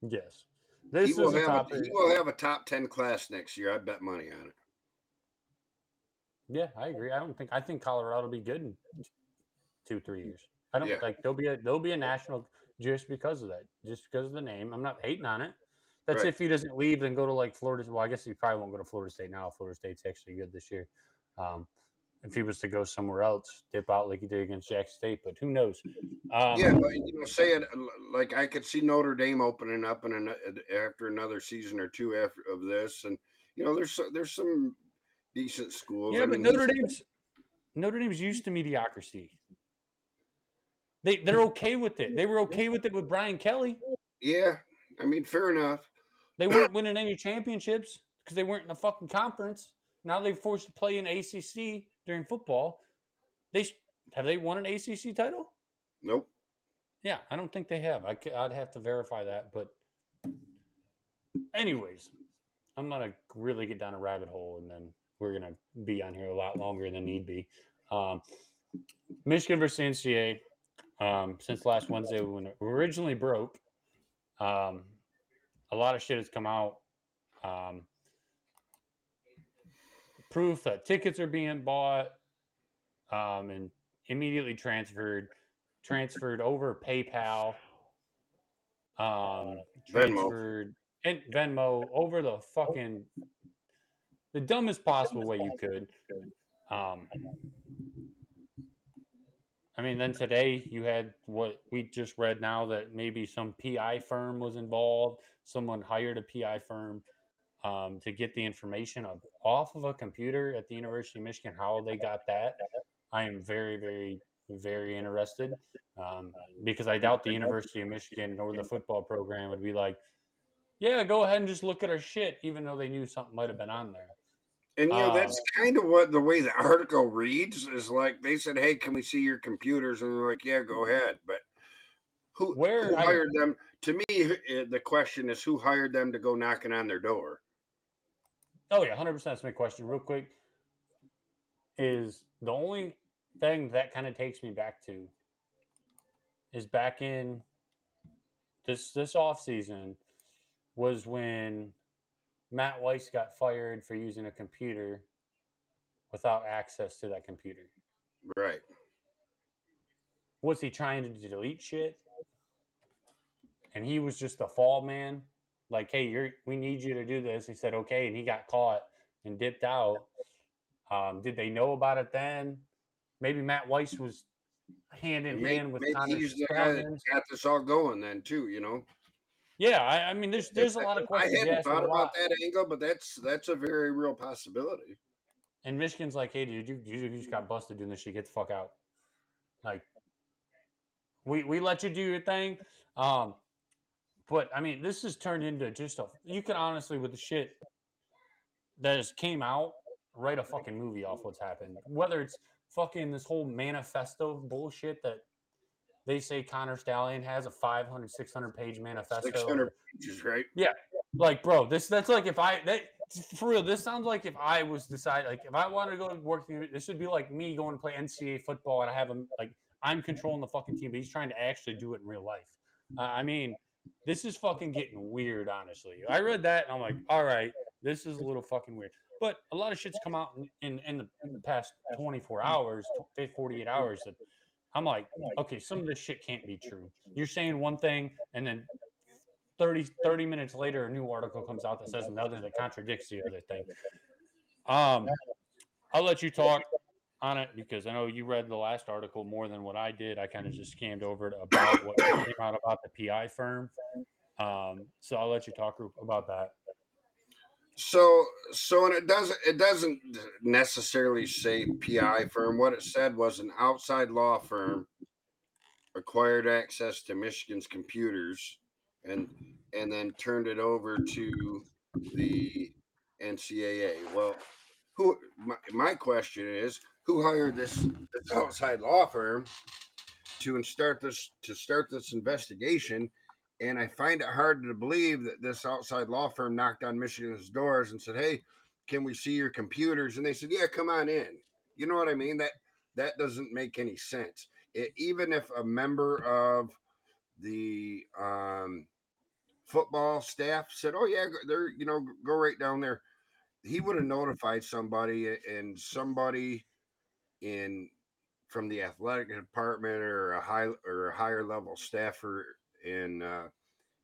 Yes, this he will is a have topic. A, he will have a top ten class next year. I bet money on it. Yeah, I agree. I don't think I think Colorado will be good in two, three years. I don't yeah. like there'll be a there'll be a national just because of that, just because of the name. I'm not hating on it. That's right. If he doesn't leave and go to like Florida. Well, I guess he probably won't go to Florida State now. Florida State's actually good this year. Um, if he was to go somewhere else, dip out like he did against Jack State, but who knows? Um, yeah, but you know, say it like I could see Notre Dame opening up in an, after another season or two after of this, and you know, there's there's some decent schools. Yeah, I but mean, Notre Dame's Notre Dame's used to mediocrity. They they're okay with it. They were okay with it with Brian Kelly. Yeah, I mean, fair enough. They weren't winning any championships because they weren't in the fucking conference. Now they're forced to play in A C C during football. They have they won an A C C title? Nope. Yeah, I don't think they have. I, I'd have to verify that. But anyways, I'm going to really get down a rabbit hole, and then we're going to be on here a lot longer than need be. Um, Michigan versus N C A A. Um, since last Wednesday, when we originally broke, um, a lot of shit has come out. Um, proof that tickets are being bought um, and immediately transferred, transferred over PayPal, um, transferred Venmo. hit Venmo over the fucking the dumbest possible way you could. Um, I mean, then today you had what we just read now that maybe some P I firm was involved. Someone hired a P I firm um, to get the information of, off of a computer at the University of Michigan. How they got that, I am very, very, very interested um, because I doubt the University of Michigan or the football program would be like, yeah, go ahead and just look at our shit, even though they knew something might have been on there. And, you know, that's uh, kind of what the way the article reads is like they said, hey, can we see your computers? And they're like, yeah, go ahead. But who, where who hired I, them? To me, the question is who hired them to go knocking on their door? Oh, yeah, one hundred percent. That's my question. Real quick is the only thing that kind of takes me back to is back in this, this offseason was when – Matt Weiss got fired for using a computer without access to that computer. Right. Was he trying to delete shit? And he was just a fall man. Like, hey, you're, we need you to do this. He said, okay. And he got caught and dipped out. Um, did they know about it then? Maybe Matt Weiss was hand in maybe, hand with maybe Connor he's the guy that got this all going then too, you know? Yeah, I, I mean, there's there's a lot of questions. I hadn't thought about that angle, but that's that's a very real possibility. And Michigan's like, hey, dude, you, you just got busted doing this shit. Get the fuck out. Like, we we let you do your thing. Um, but, I mean, this has turned into just a – you could honestly, with the shit that just came out, write a fucking movie off what's happened. Whether it's fucking this whole manifesto bullshit that – they say Connor Stalions has a five hundred, six hundred page manifesto. six hundred pages, right? Yeah. Like, bro, this that's like if I, that, for real, this sounds like if I was decided, like, if I wanted to go to work, this should be like me going to play N C double A football and I have him, like, I'm controlling the fucking team, but he's trying to actually do it in real life. Uh, I mean, this is fucking getting weird, honestly. I read that and I'm like, all right, this is a little fucking weird. But a lot of shit's come out in, in, in, the, in the past twenty-four hours, forty-eight hours that, I'm like, okay, some of this shit can't be true. You're saying one thing, and then thirty, thirty minutes later, a new article comes out that says another that contradicts the other thing. Um, I'll let you talk on it because I know you read the last article more than what I did. I kind of just scammed over it about what came out about the P I firm. Um, so I'll let you talk about that. So, so and it doesn't it doesn't necessarily say P I firm. What it said was an outside law firm acquired access to Michigan's computers and and then turned it over to the N C double A. Well, who my, my question is, who hired this, this outside law firm to start this to start this investigation? And I find it hard to believe that this outside law firm knocked on Michigan's doors and said, hey, can we see your computers? And they said, yeah, come on in. You know what I mean? That that doesn't make any sense. It, even if a member of the um, football staff said, oh, yeah, they're, you know, go right down there. He would have notified somebody, and somebody in from the athletic department or a high or a higher level staffer in uh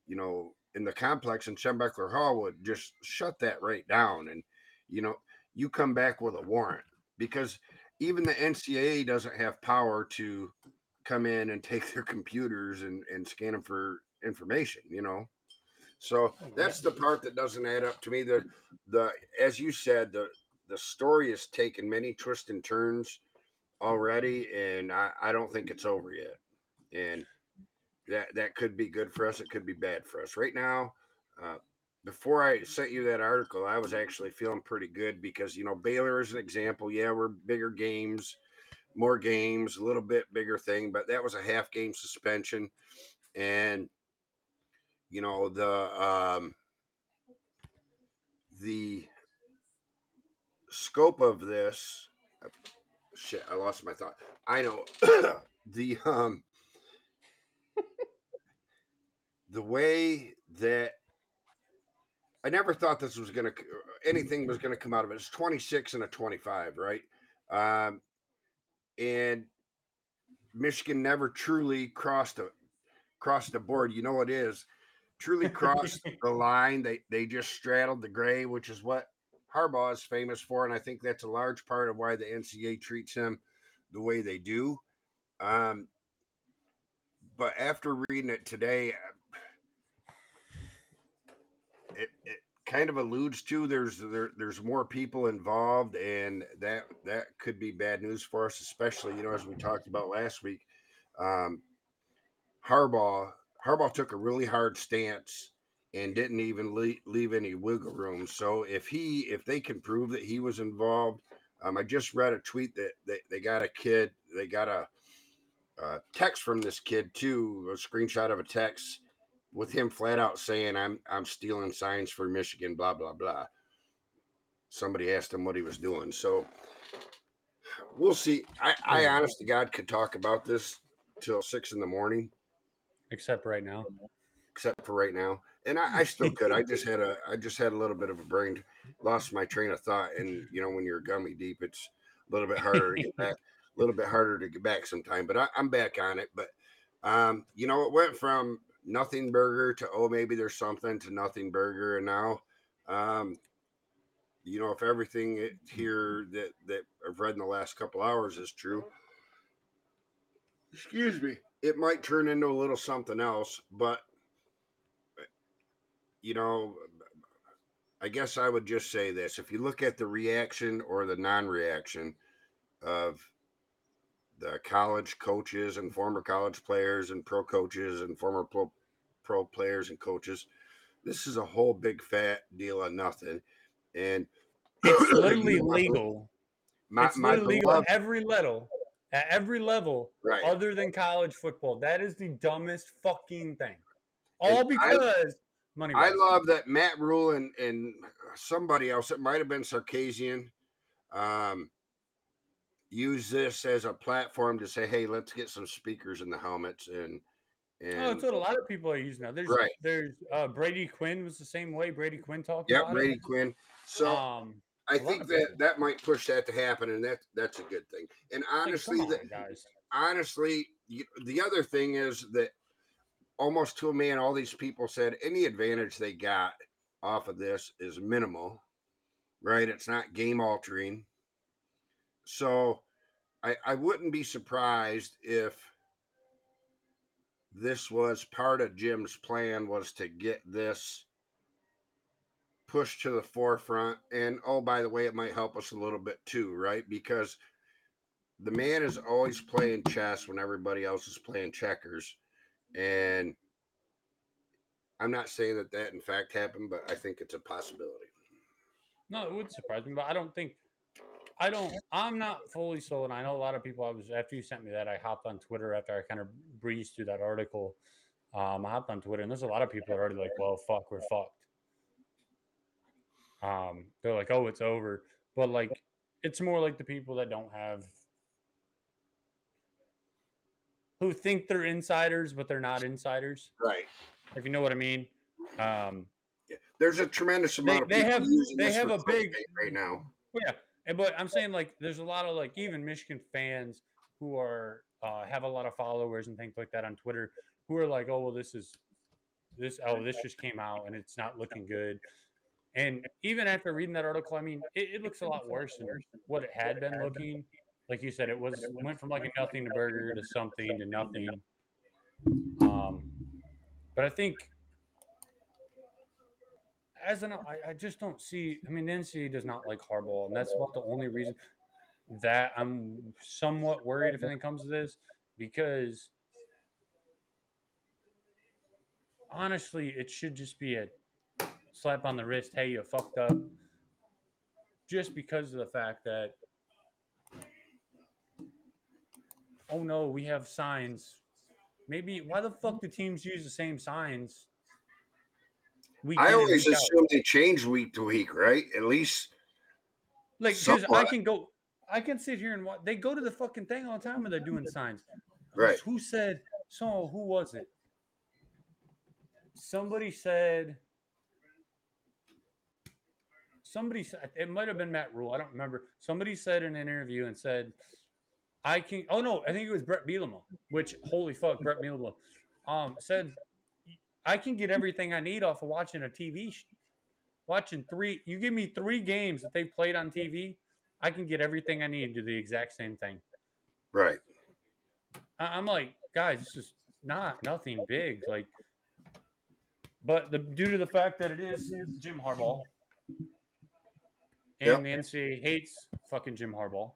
you know in the complex in Schembeckler Hall would just shut that right down, and you know you come back with a warrant, because even the N C double A doesn't have power to come in and take their computers and, and scan them for information, you know. So that's the part that doesn't add up to me. The the as you said, the the story has taken many twists and turns already, and I, I don't think it's over yet. And That that could be good for us. It could be bad for us. Right now, uh, before I sent you that article, I was actually feeling pretty good because, you know, Baylor is an example. Yeah, we're bigger games, more games, a little bit bigger thing, but that was a half-game suspension. And, you know, the um, the scope of this – shit, I lost my thought. I know. the um, – The way that I never thought this was going to anything was going to come out of it. It's twenty-six and a twenty-five, right? Um, and Michigan never truly crossed a crossed the board. You know, it is truly crossed the line. They they just straddled the gray, which is what Harbaugh is famous for, and I think that's a large part of why the N C double A treats him the way they do. Um, but after reading it today, it, it kind of alludes to there's there, there's more people involved, and that that could be bad news for us, especially, you know, as we talked about last week. Um, Harbaugh Harbaugh took a really hard stance and didn't even leave, leave any wiggle room. So if he if they can prove that he was involved, um, I just read a tweet that they, they got a kid, they got a, a text from this kid too, a screenshot of a text with him flat out saying, I'm I'm stealing signs for Michigan, blah, blah, blah. Somebody asked him what he was doing. So we'll see. I, I honest to God could talk about this till six in the morning. Except right now. Except for right now. And I, I still could. I just had a I just had a little bit of a brain, lost my train of thought. And you know, when you're gummy deep, it's a little bit harder to get back, a little bit harder to get back sometime. But I, I'm back on it. But um, you know, it went from nothing burger to oh maybe there's something to nothing burger. And now um, you know, if everything here that, that I've read in the last couple hours is true, excuse me, it might turn into a little something else, but you know, I guess I would just say this. If you look at the reaction or the non-reaction of the college coaches and former college players and pro coaches and former pro, pro players and coaches, this is a whole big fat deal of nothing. And it's literally my, legal. My, it's my literally legal at every level, at every level right. Other than college football. That is the dumbest fucking thing. All and because... I, Money I love that Matt Rule and, and somebody else, it might have been Sarkisian, um, use this as a platform to say, hey, let's get some speakers in the helmets. And, and oh, that's what a lot of people are using now. There's right. there's uh, Brady Quinn was the same way. Brady Quinn talked yep, about Brady it. Quinn. So um, I think that, that might push that to happen, and that that's a good thing. And honestly, like, the, guys. honestly, you, the other thing is that almost to a man, all these people said any advantage they got off of this is minimal, right? It's not game altering. So I, I wouldn't be surprised if this was part of Jim's plan, was to get this pushed to the forefront. And, oh, by the way, it might help us a little bit too, right? Because the man is always playing chess when everybody else is playing checkers. And I'm not saying that that in fact happened, but I think it's a possibility. No, it would surprise me, but I don't think I don't. I'm not fully sold. And I know a lot of people. I was after you sent me that. I hopped on Twitter after I kind of breezed through that article. Um, I hopped on Twitter, and there's a lot of people that are already like, "Well, fuck, we're fucked." Um, they're like, "Oh, it's over," but like, it's more like the people that don't have. Who think they're insiders, but they're not insiders, right? If you know what I mean. Um, yeah. There's a tremendous amount. They, of they have they have a big right now. Yeah, and, but I'm saying like there's a lot of like even Michigan fans who are uh, have a lot of followers and things like that on Twitter who are like, oh well, this is this oh this just came out and it's not looking good. And even after reading that article, I mean, it, it looks a lot worse than what it had been looking. Like you said, it was it went from like a nothing to burger to something to nothing. Um, but I think as an I, I just don't see. I mean, the N C double A does not like Harbaugh, and that's about the only reason that I'm somewhat worried if anything comes to this. Because honestly, it should just be a slap on the wrist. Hey, you fucked up. Just because of the fact that. Oh no, we have signs. Maybe why the fuck do teams use the same signs? I always assume they change week to week, right? At least, like, because I can go, I can sit here and watch. They go to the fucking thing all the time when they're doing signs, right? Who said so? Who was it? Somebody said. Somebody said it might have been Matt Rule. I don't remember. Somebody said in an interview and said. I can. Oh no, I think it was Brett Bielema. Which holy fuck, Brett Bielema um, said I can get everything I need off of watching a T V show. Watching three, you give me three games that they played on T V, I can get everything I need and do the exact same thing. Right. I'm like, guys, this is not nothing big. Like, but the due to the fact that it is Jim Harbaugh, and yep. the N C double A hates fucking Jim Harbaugh,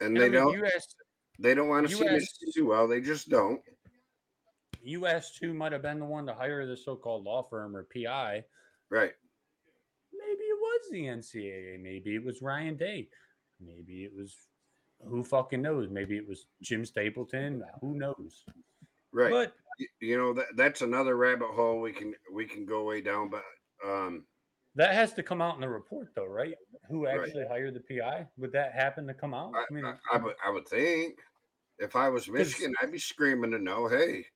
and, and they I mean, don't. U S, they don't want to see Michigan do well. They just don't. U S two might have been the one to hire the so-called law firm or P I. Right. Maybe it was the N C double A. Maybe it was Ryan Day. Maybe it was who fucking knows. Maybe it was Jim Stapleton. Who knows? Right. But you know that that's another rabbit hole we can we can go way down. But um, that has to come out in the report, though, right? Who actually right. hired the P I? Would that happen to come out? I, I mean, I, I would I would think if I was Michigan, I'd be screaming to know, hey.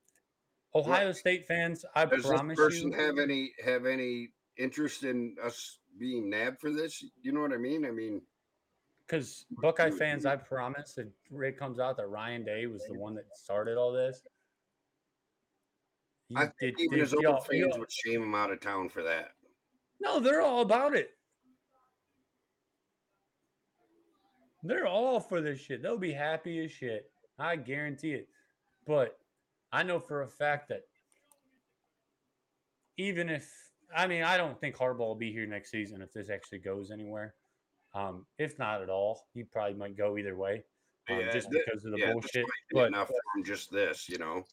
Ohio State fans, I Does promise this person you. Does have any have any interest in us being nabbed for this? You know what I mean? I mean, because Buckeye fans, I promise that it comes out that Ryan Day was the one that started all this. You I think did, even did, his own y'all, fans y'all. would shame him out of town for that. No, they're all about it. They're all for this shit. They'll be happy as shit. I guarantee it. But I know for a fact that even if – I mean, I don't think Harbaugh will be here next season if this actually goes anywhere. Um, if not at all, he probably might go either way um, yeah, just because of the yeah, bullshit. But enough from just this, you know.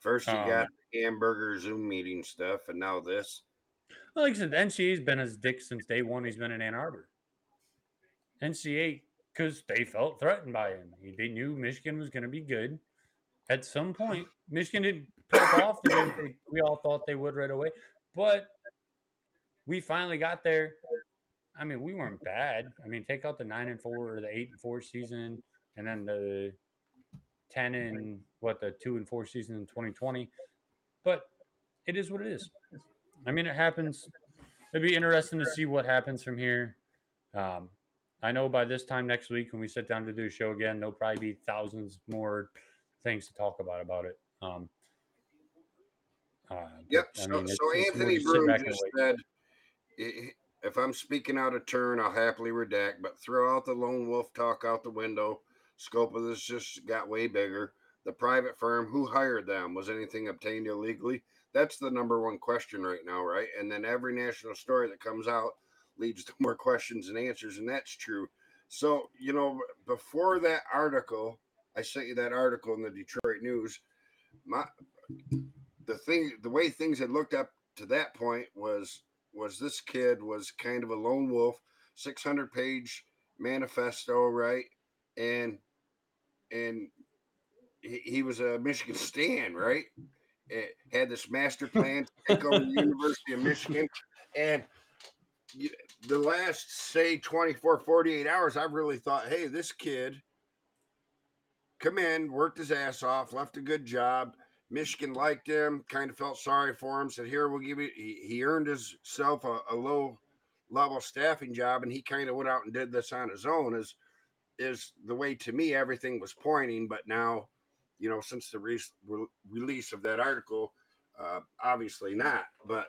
First you um, got the hamburger Zoom meeting stuff, and now this. Well, like I said, the N C double A's been his dick since day one. He's been in Ann Arbor. N C double A, because they felt threatened by him. They knew Michigan was going to be good. At some point, Michigan didn't pop off the way we all thought they would right away, but we finally got there. I mean, we weren't bad. I mean, take out the nine and four or the eight and four season, and then the ten and what the two and four season in twenty twenty. But it is what it is. I mean, it happens. It'd be interesting to see what happens from here. Um, I know by this time next week when we sit down to do a show again, there'll probably be thousands more things to talk about about it. Um, uh, yep. But, so, mean, so Anthony Broom just said, if I'm speaking out of turn, I'll happily redact, but throw out the lone wolf talk out the window. Scope of this just got way bigger. The private firm, who hired them? Was anything obtained illegally? That's the number one question right now, right? And then every national story that comes out leads to more questions and answers, and that's true. So, you know, before that article, I sent you that article in the Detroit News. My the thing, the way things had looked up to that point was was this kid was kind of a lone wolf, six hundred page manifesto, right? And and he, he was a Michigan stan, right? It had this master plan to take over the University of Michigan, and the last say twenty-four, forty-eight hours, I really thought, hey, this kid. Come in, worked his ass off, left a good job. Michigan liked him, kind of felt sorry for him, said, here, we'll give you – he earned himself a, a low-level staffing job, and he kind of went out and did this on his own is, is the way, to me, everything was pointing. But now, you know, since the re- re- release of that article, uh, obviously not. But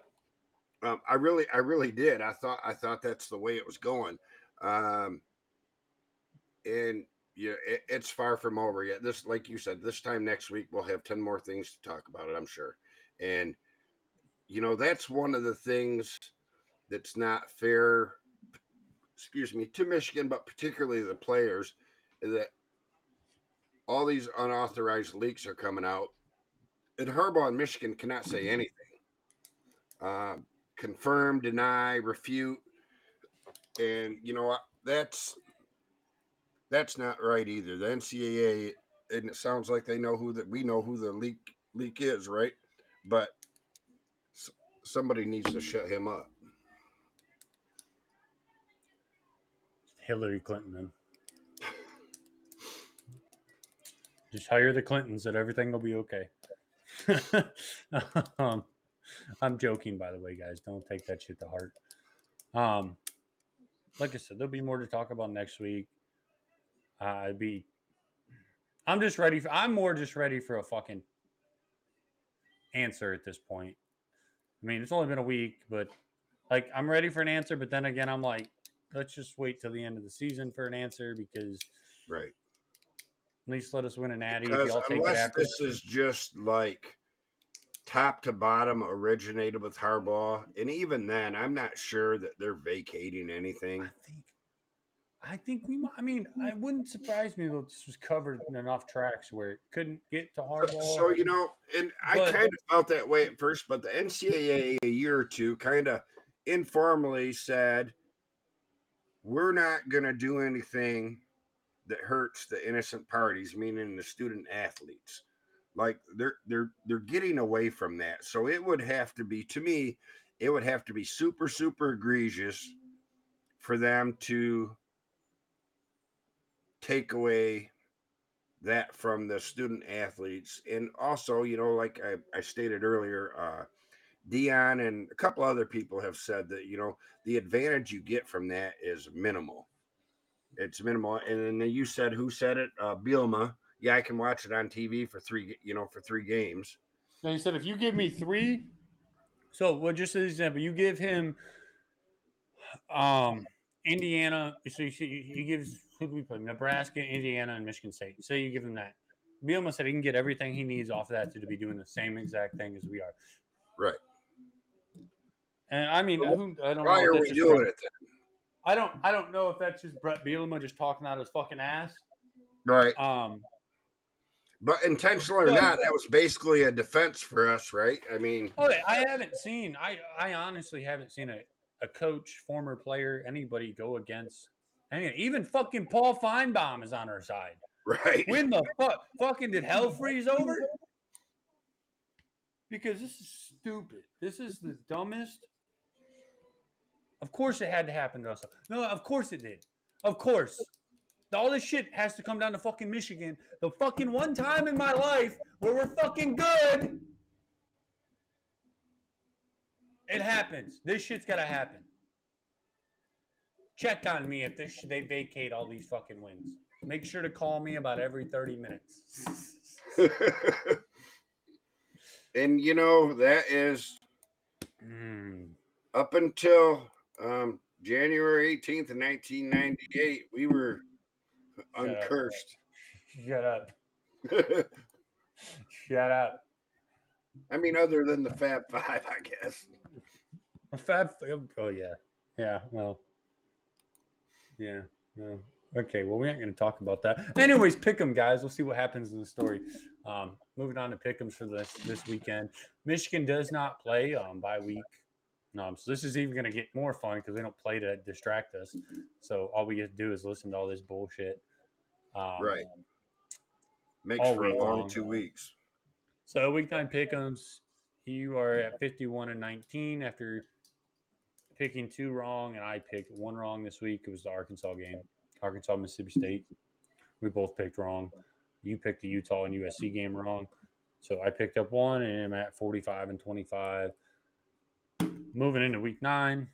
um, I really I really did. I thought I thought that's the way it was going. Um, and – Yeah, it, it's far from over yet. This, like you said, this time next week we'll have ten more things to talk about it, I'm sure. And, you know, that's one of the things that's not fair, excuse me, to Michigan, but particularly the players, is that all these unauthorized leaks are coming out. And Harbaugh and Michigan cannot say anything. Uh, confirm, deny, refute. And, you know, that's... That's not right either. The N C double A, and it sounds like they know who that we know who the leak leak is, right? But s- somebody needs to shut him up. Hillary Clinton, then. Just hire the Clintons, that everything will be okay. um, I'm joking, by the way, guys. Don't take that shit to heart. Um, like I said, there'll be more to talk about next week. Uh, I'd be. I'm just ready for. I'm more just ready for a fucking answer at this point. I mean, it's only been a week, but like I'm ready for an answer. But then again, I'm like, let's just wait till the end of the season for an answer because, right? At least let us win an Natty. Because take unless it after. This is just like top to bottom originated with Harbaugh, and even then, I'm not sure that they're vacating anything. I think, I think we might. I mean, it wouldn't surprise me if this was covered in enough tracks where it couldn't get to Harbaugh. So you know, and I but, kind of felt that way at first, but the N C double A a year or two kind of informally said, we're not going to do anything that hurts the innocent parties, meaning the student athletes. Like they're they're they're getting away from that. So it would have to be, to me, it would have to be super, super egregious for them to take away that from the student athletes. And also, you know, like I, I stated earlier, uh, Dion and a couple other people have said that, you know, the advantage you get from that is minimal. It's minimal. And then you said, who said it? Uh, Bielema. Yeah, I can watch it on T V for three, you know, for three games. Now you said, if you give me three, so well, just as an example, you give him um, Indiana. So you, you give, who do we play? Nebraska, Indiana, and Michigan State. Say you give him that. Bielema said he can get everything he needs off of that to be doing the same exact thing as we are. Right. And I mean, well, who, I don't why know. Why are we doing from, it then? I don't, I don't know if that's just Brett Bielema just talking out his fucking ass. Right. Um, but intentional or not, that was basically a defense for us, right? I mean. I haven't seen, I, I honestly haven't seen a, a coach, former player, anybody go against. Anybody. Even fucking Paul Feinbaum is on our side. Right. When the fuck, fucking did hell freeze over? Because this is stupid. This is the dumbest. Of course it had to happen to us. No, of course it did. Of course. All this shit has to come down to fucking Michigan. The fucking one time in my life where we're fucking good. It happens. This shit's got to happen. Check on me if this they vacate all these fucking wins. Make sure to call me about every thirty minutes. And, you know, that is mm. up until... Um, January eighteenth of nineteen ninety-eight, we were uncursed. Shut up. Shut up. Shut up. I mean, other than the Fab Five, I guess. A Fab Five? Oh, yeah. Yeah, well. Yeah. No. Okay, well, we aren't going to talk about that. Anyways, pick 'em, guys. We'll see what happens in the story. Um, moving on to pick 'ems for this, this weekend. Michigan does not play um, by week. Um, so this is even going to get more fun because they don't play to distract us. So all we get to do is listen to all this bullshit. Um, right. Makes for a long two weeks. So week nine pick-ems, you are at fifty-one and nineteen after picking two wrong, and I picked one wrong this week. It was the Arkansas game, Arkansas, Mississippi State. We both picked wrong. You picked the Utah and U S C game wrong. So I picked up one, and I'm at forty-five and twenty-five. Moving into week nine,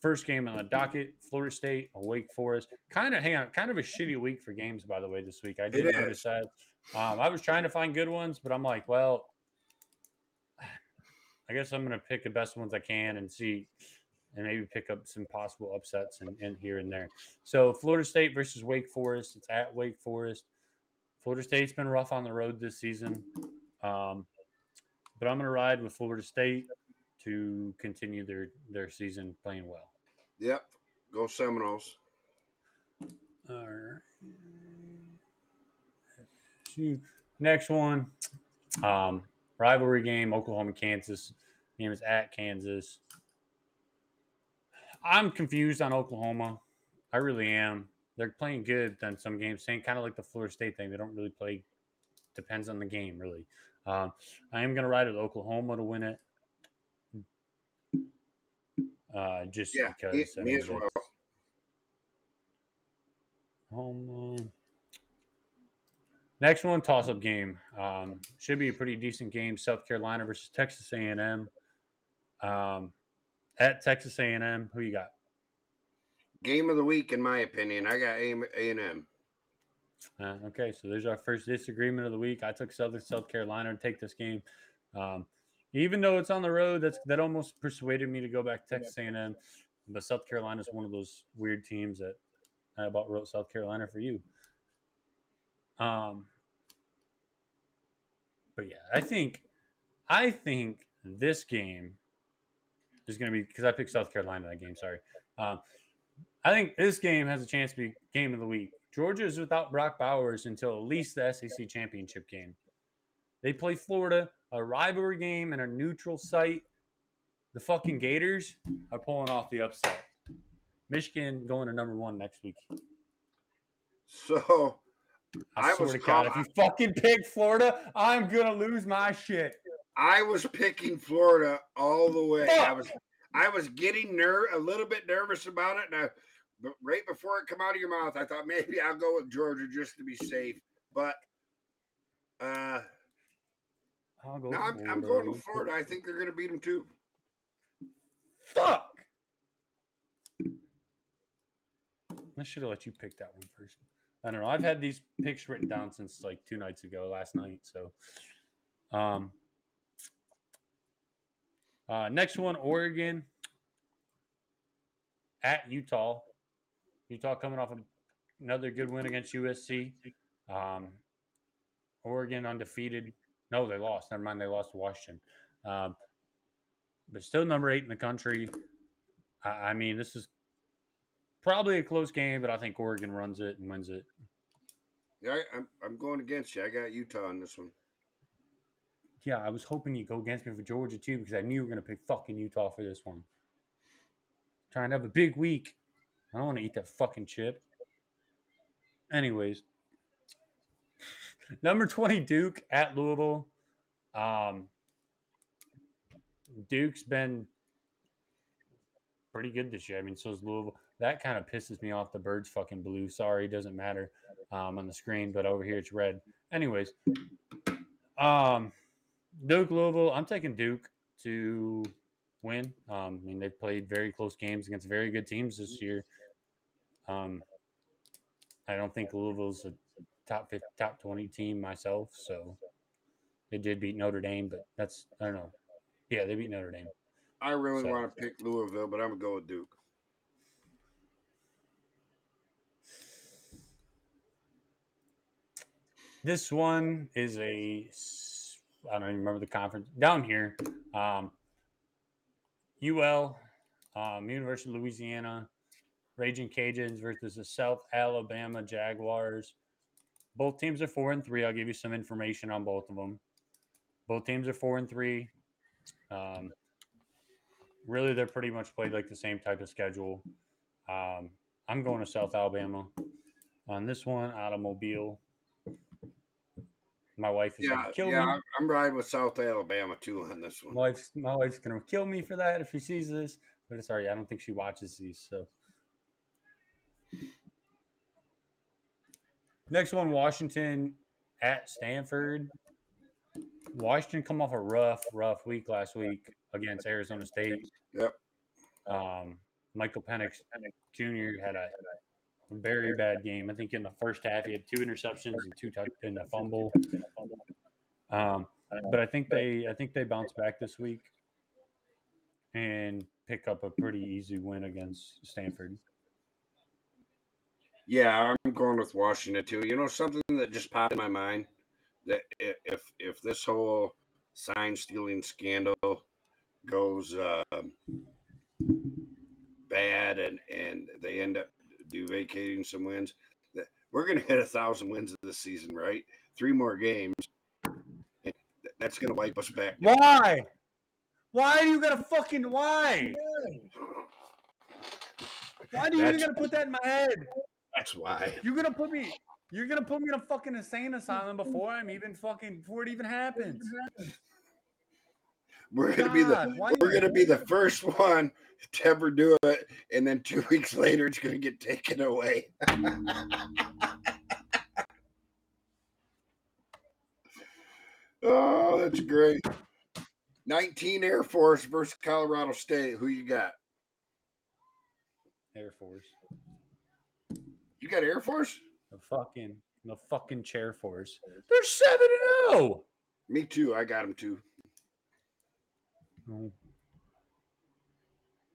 first game on the docket, Florida State, Wake Forest. Kind of, hang on, kind of a shitty week for games, by the way, this week. I did notice that. Um, I was trying to find good ones, but I'm like, well, I guess I'm going to pick the best ones I can and see, and maybe pick up some possible upsets and, and here and there. So Florida State versus Wake Forest. It's at Wake Forest. Florida State's been rough on the road this season, um, but I'm going to ride with Florida State to continue their, their season playing well. Yep. Go Seminoles. All right. Next one. Um, rivalry game, Oklahoma, Kansas. Game is at Kansas. I'm confused on Oklahoma. I really am. They're playing good on some games, same kind of like the Florida State thing. They don't really play. Depends on the game, really. Um, I am going to ride with Oklahoma to win it. Uh, just yeah, because it, I mean, as well. Home. Next one, toss-up game. Um, should be a pretty decent game. South Carolina versus Texas A and M. Um, at Texas A and M, who you got? Game of the week, in my opinion. I got A and M. Uh, okay, so there's our first disagreement of the week. I took Southern South Carolina to take this game. Um, even though it's on the road, that's that almost persuaded me to go back to Texas A and M. But South Carolina is one of those weird teams that I about wrote South Carolina for you. Um, but yeah, I think I think this game is going to be because I picked South Carolina that game. Sorry, um, I think this game has a chance to be game of the week. Georgia is without Brock Bowers until at least the S E C championship game. They play Florida, a rivalry game in a neutral site. The fucking Gators are pulling off the upset. Michigan going to number one next week. So, I, I swear was to God, com- if you fucking pick Florida, I'm gonna lose my shit. I was picking Florida all the way. Fuck. I was, I was getting ner- a little bit nervous about it, and I, but right before it come out of your mouth, I thought maybe I'll go with Georgia just to be safe. But, uh, I'll go no, I'm, I'm going to Florida. I think they're gonna beat them too. Fuck. I should have let you pick that one first. I don't know. I've had these picks written down since like two nights ago, last night. So, um, uh, next one, Oregon at Utah. Utah coming off another good win against U S C. Um, Oregon undefeated. No, they lost. Never mind. They lost to Washington. Um, but still number eight in the country. I, I mean, this is probably a close game, but I think Oregon runs it and wins it. Yeah, I, I'm I'm going against you. I got Utah on this one. Yeah, I was hoping you'd go against me for Georgia too, because I knew you were going to pick fucking Utah for this one. I'm trying to have a big week. I don't want to eat that fucking chip. Anyways, number twenty Duke at Louisville. Um, Duke's been pretty good this year. I mean, so is Louisville. That kind of pisses me off. The bird's fucking blue. Sorry, doesn't matter um, on the screen, but over here it's red. Anyways, um, Duke, Louisville. I'm taking Duke to win. Um, I mean, they've played very close games against very good teams this year. Um, I don't think Louisville's a top fifty, top twenty team myself. So they did beat Notre Dame, but that's I don't know. Yeah, they beat Notre Dame. I really so, want to pick Louisville, but I'm gonna go with Duke. This one is a – I don't even remember the conference. Down here, um, U L, um, University of Louisiana, Raging Cajuns versus the South Alabama Jaguars. Both teams are four and three. I'll give you some information on both of them. Both teams are four and three. Um, really, they're pretty much played like the same type of schedule. Um, I'm going to South Alabama on this one, out of Mobile. My wife is yeah, going to kill yeah, me. Yeah, I'm riding with South Alabama, too, on this one. My wife's, my wife's going to kill me for that if she sees this. But sorry, I don't think she watches these. So, next one, Washington at Stanford. Washington come off a rough, rough week last week against Arizona State. Yep. Um, Michael Penix Junior had a very bad game. I think in the first half he had two interceptions and two touchdowns and a fumble. Um, but I think they, I think they bounce back this week and pick up a pretty easy win against Stanford. Yeah, I'm going with Washington too. You know, something that just popped in my mind that if if this whole sign stealing scandal goes uh, bad and and they end up do vacating some wins, we're going to hit a thousand wins this season, right? Three more games. And that's going to wipe us back. Why? Why are you going to fucking why? Why do you even going to put that in my head? That's why. You're going to put me you're going to put me in a fucking insane asylum before I'm even fucking before it even happens. We're going to be the we're going to be the first one to ever do it, and then two weeks later it's going to get taken away. Oh, that's great. nineteen Air Force versus Colorado State. Who you got? Air Force. You got Air Force? The fucking the fucking chair force. They're seven and oh. Me too. I got them too. No.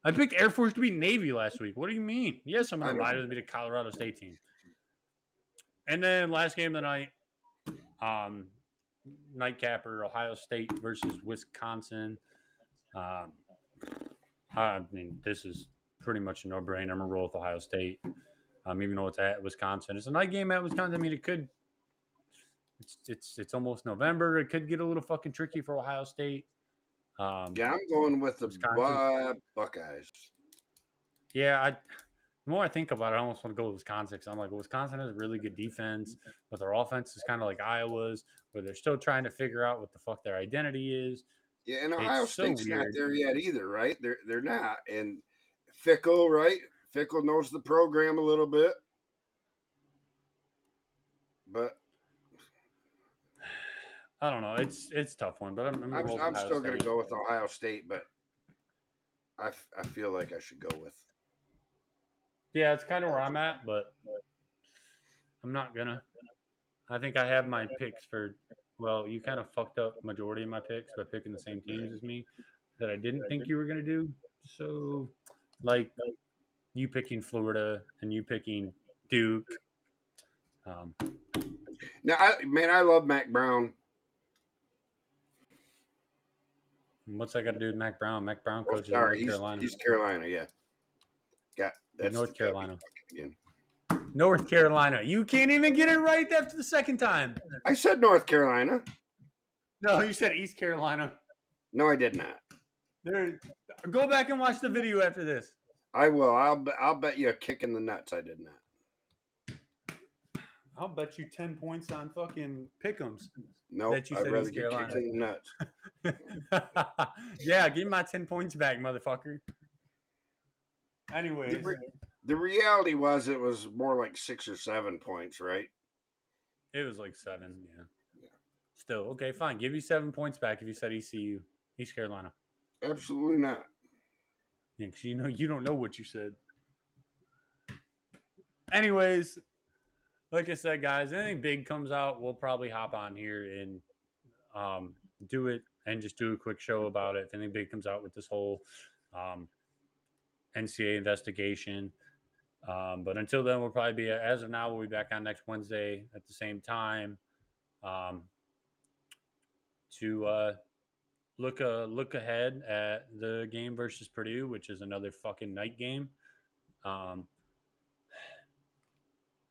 I picked Air Force to beat Navy last week. What do you mean? Yes, I'm going to lie to beat a Colorado State team. And then last game of the night, um, nightcapper, Ohio State versus Wisconsin. Um, I mean, this is pretty much a no-brainer. I'm going to roll with Ohio State, um, even though it's at Wisconsin. It's a night game at Wisconsin. I mean, it could – it's it's it's almost November. It could get a little fucking tricky for Ohio State. Um, yeah, I'm going with the Wisconsin. Buckeyes. Yeah, I, the more I think about it, I almost want to go with Wisconsin because I'm like, well, Wisconsin has a really good defense, but their offense is kind of like Iowa's, where they're still trying to figure out what the fuck their identity is. Yeah, and Ohio it's State's so not there yet either, right? They're they're not. And Fickell, right? Fickell knows the program a little bit, but. I don't know. It's it's a tough one, but I'm, I'm, I'm, I'm still going to go with Ohio State, but I, f- I feel like I should go with. Yeah, it's kind of where I'm at, but I'm not going to. I think I have my picks for – well, you kind of fucked up majority of my picks by picking the same teams as me that I didn't think you were going to do. So, like, you picking Florida and you picking Duke. Um, now, I, man, I love Mac Brown. What's that got to do with Mac Brown? Mac Brown coaches oh, North he's, Carolina. He's Carolina, yeah. Got that's North Carolina. Again. North Carolina. You can't even get it right after the second time. I said North Carolina. No, you said East Carolina. No, I did not. There, go back and watch the video after this. I will. I'll I'll bet you a kick in the nuts I did not. I'll bet you ten points on fucking pick'ems. No, nope, I'd rather get kicked in the nuts. Yeah, give me my ten points back, motherfucker. Anyways. The, re- the reality was it was more like six or seven points, right? It was like seven, yeah. yeah. Still, okay, fine. Give you seven points back if you said E C U, East Carolina. Absolutely not. Yeah, 'cause you know, you don't know what you said. Anyways. Like I said, guys, anything big comes out, we'll probably hop on here and um, do it and just do a quick show about it. If anything big comes out with this whole um, N C A A investigation. Um, but until then, we'll probably be, as of now, we'll be back on next Wednesday at the same time um, to uh, look uh, look ahead at the game versus Purdue, which is another fucking night game. Um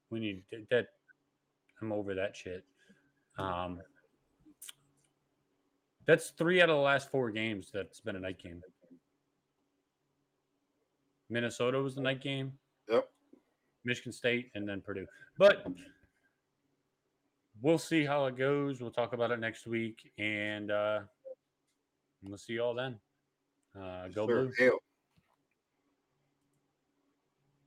We need to, that. I'm over that shit. Um, that's three out of the last four games that's been a night game. Minnesota was the night game. Yep. Michigan State and then Purdue. But we'll see how it goes. We'll talk about it next week. And uh, we'll see you all then. Uh, go Blue.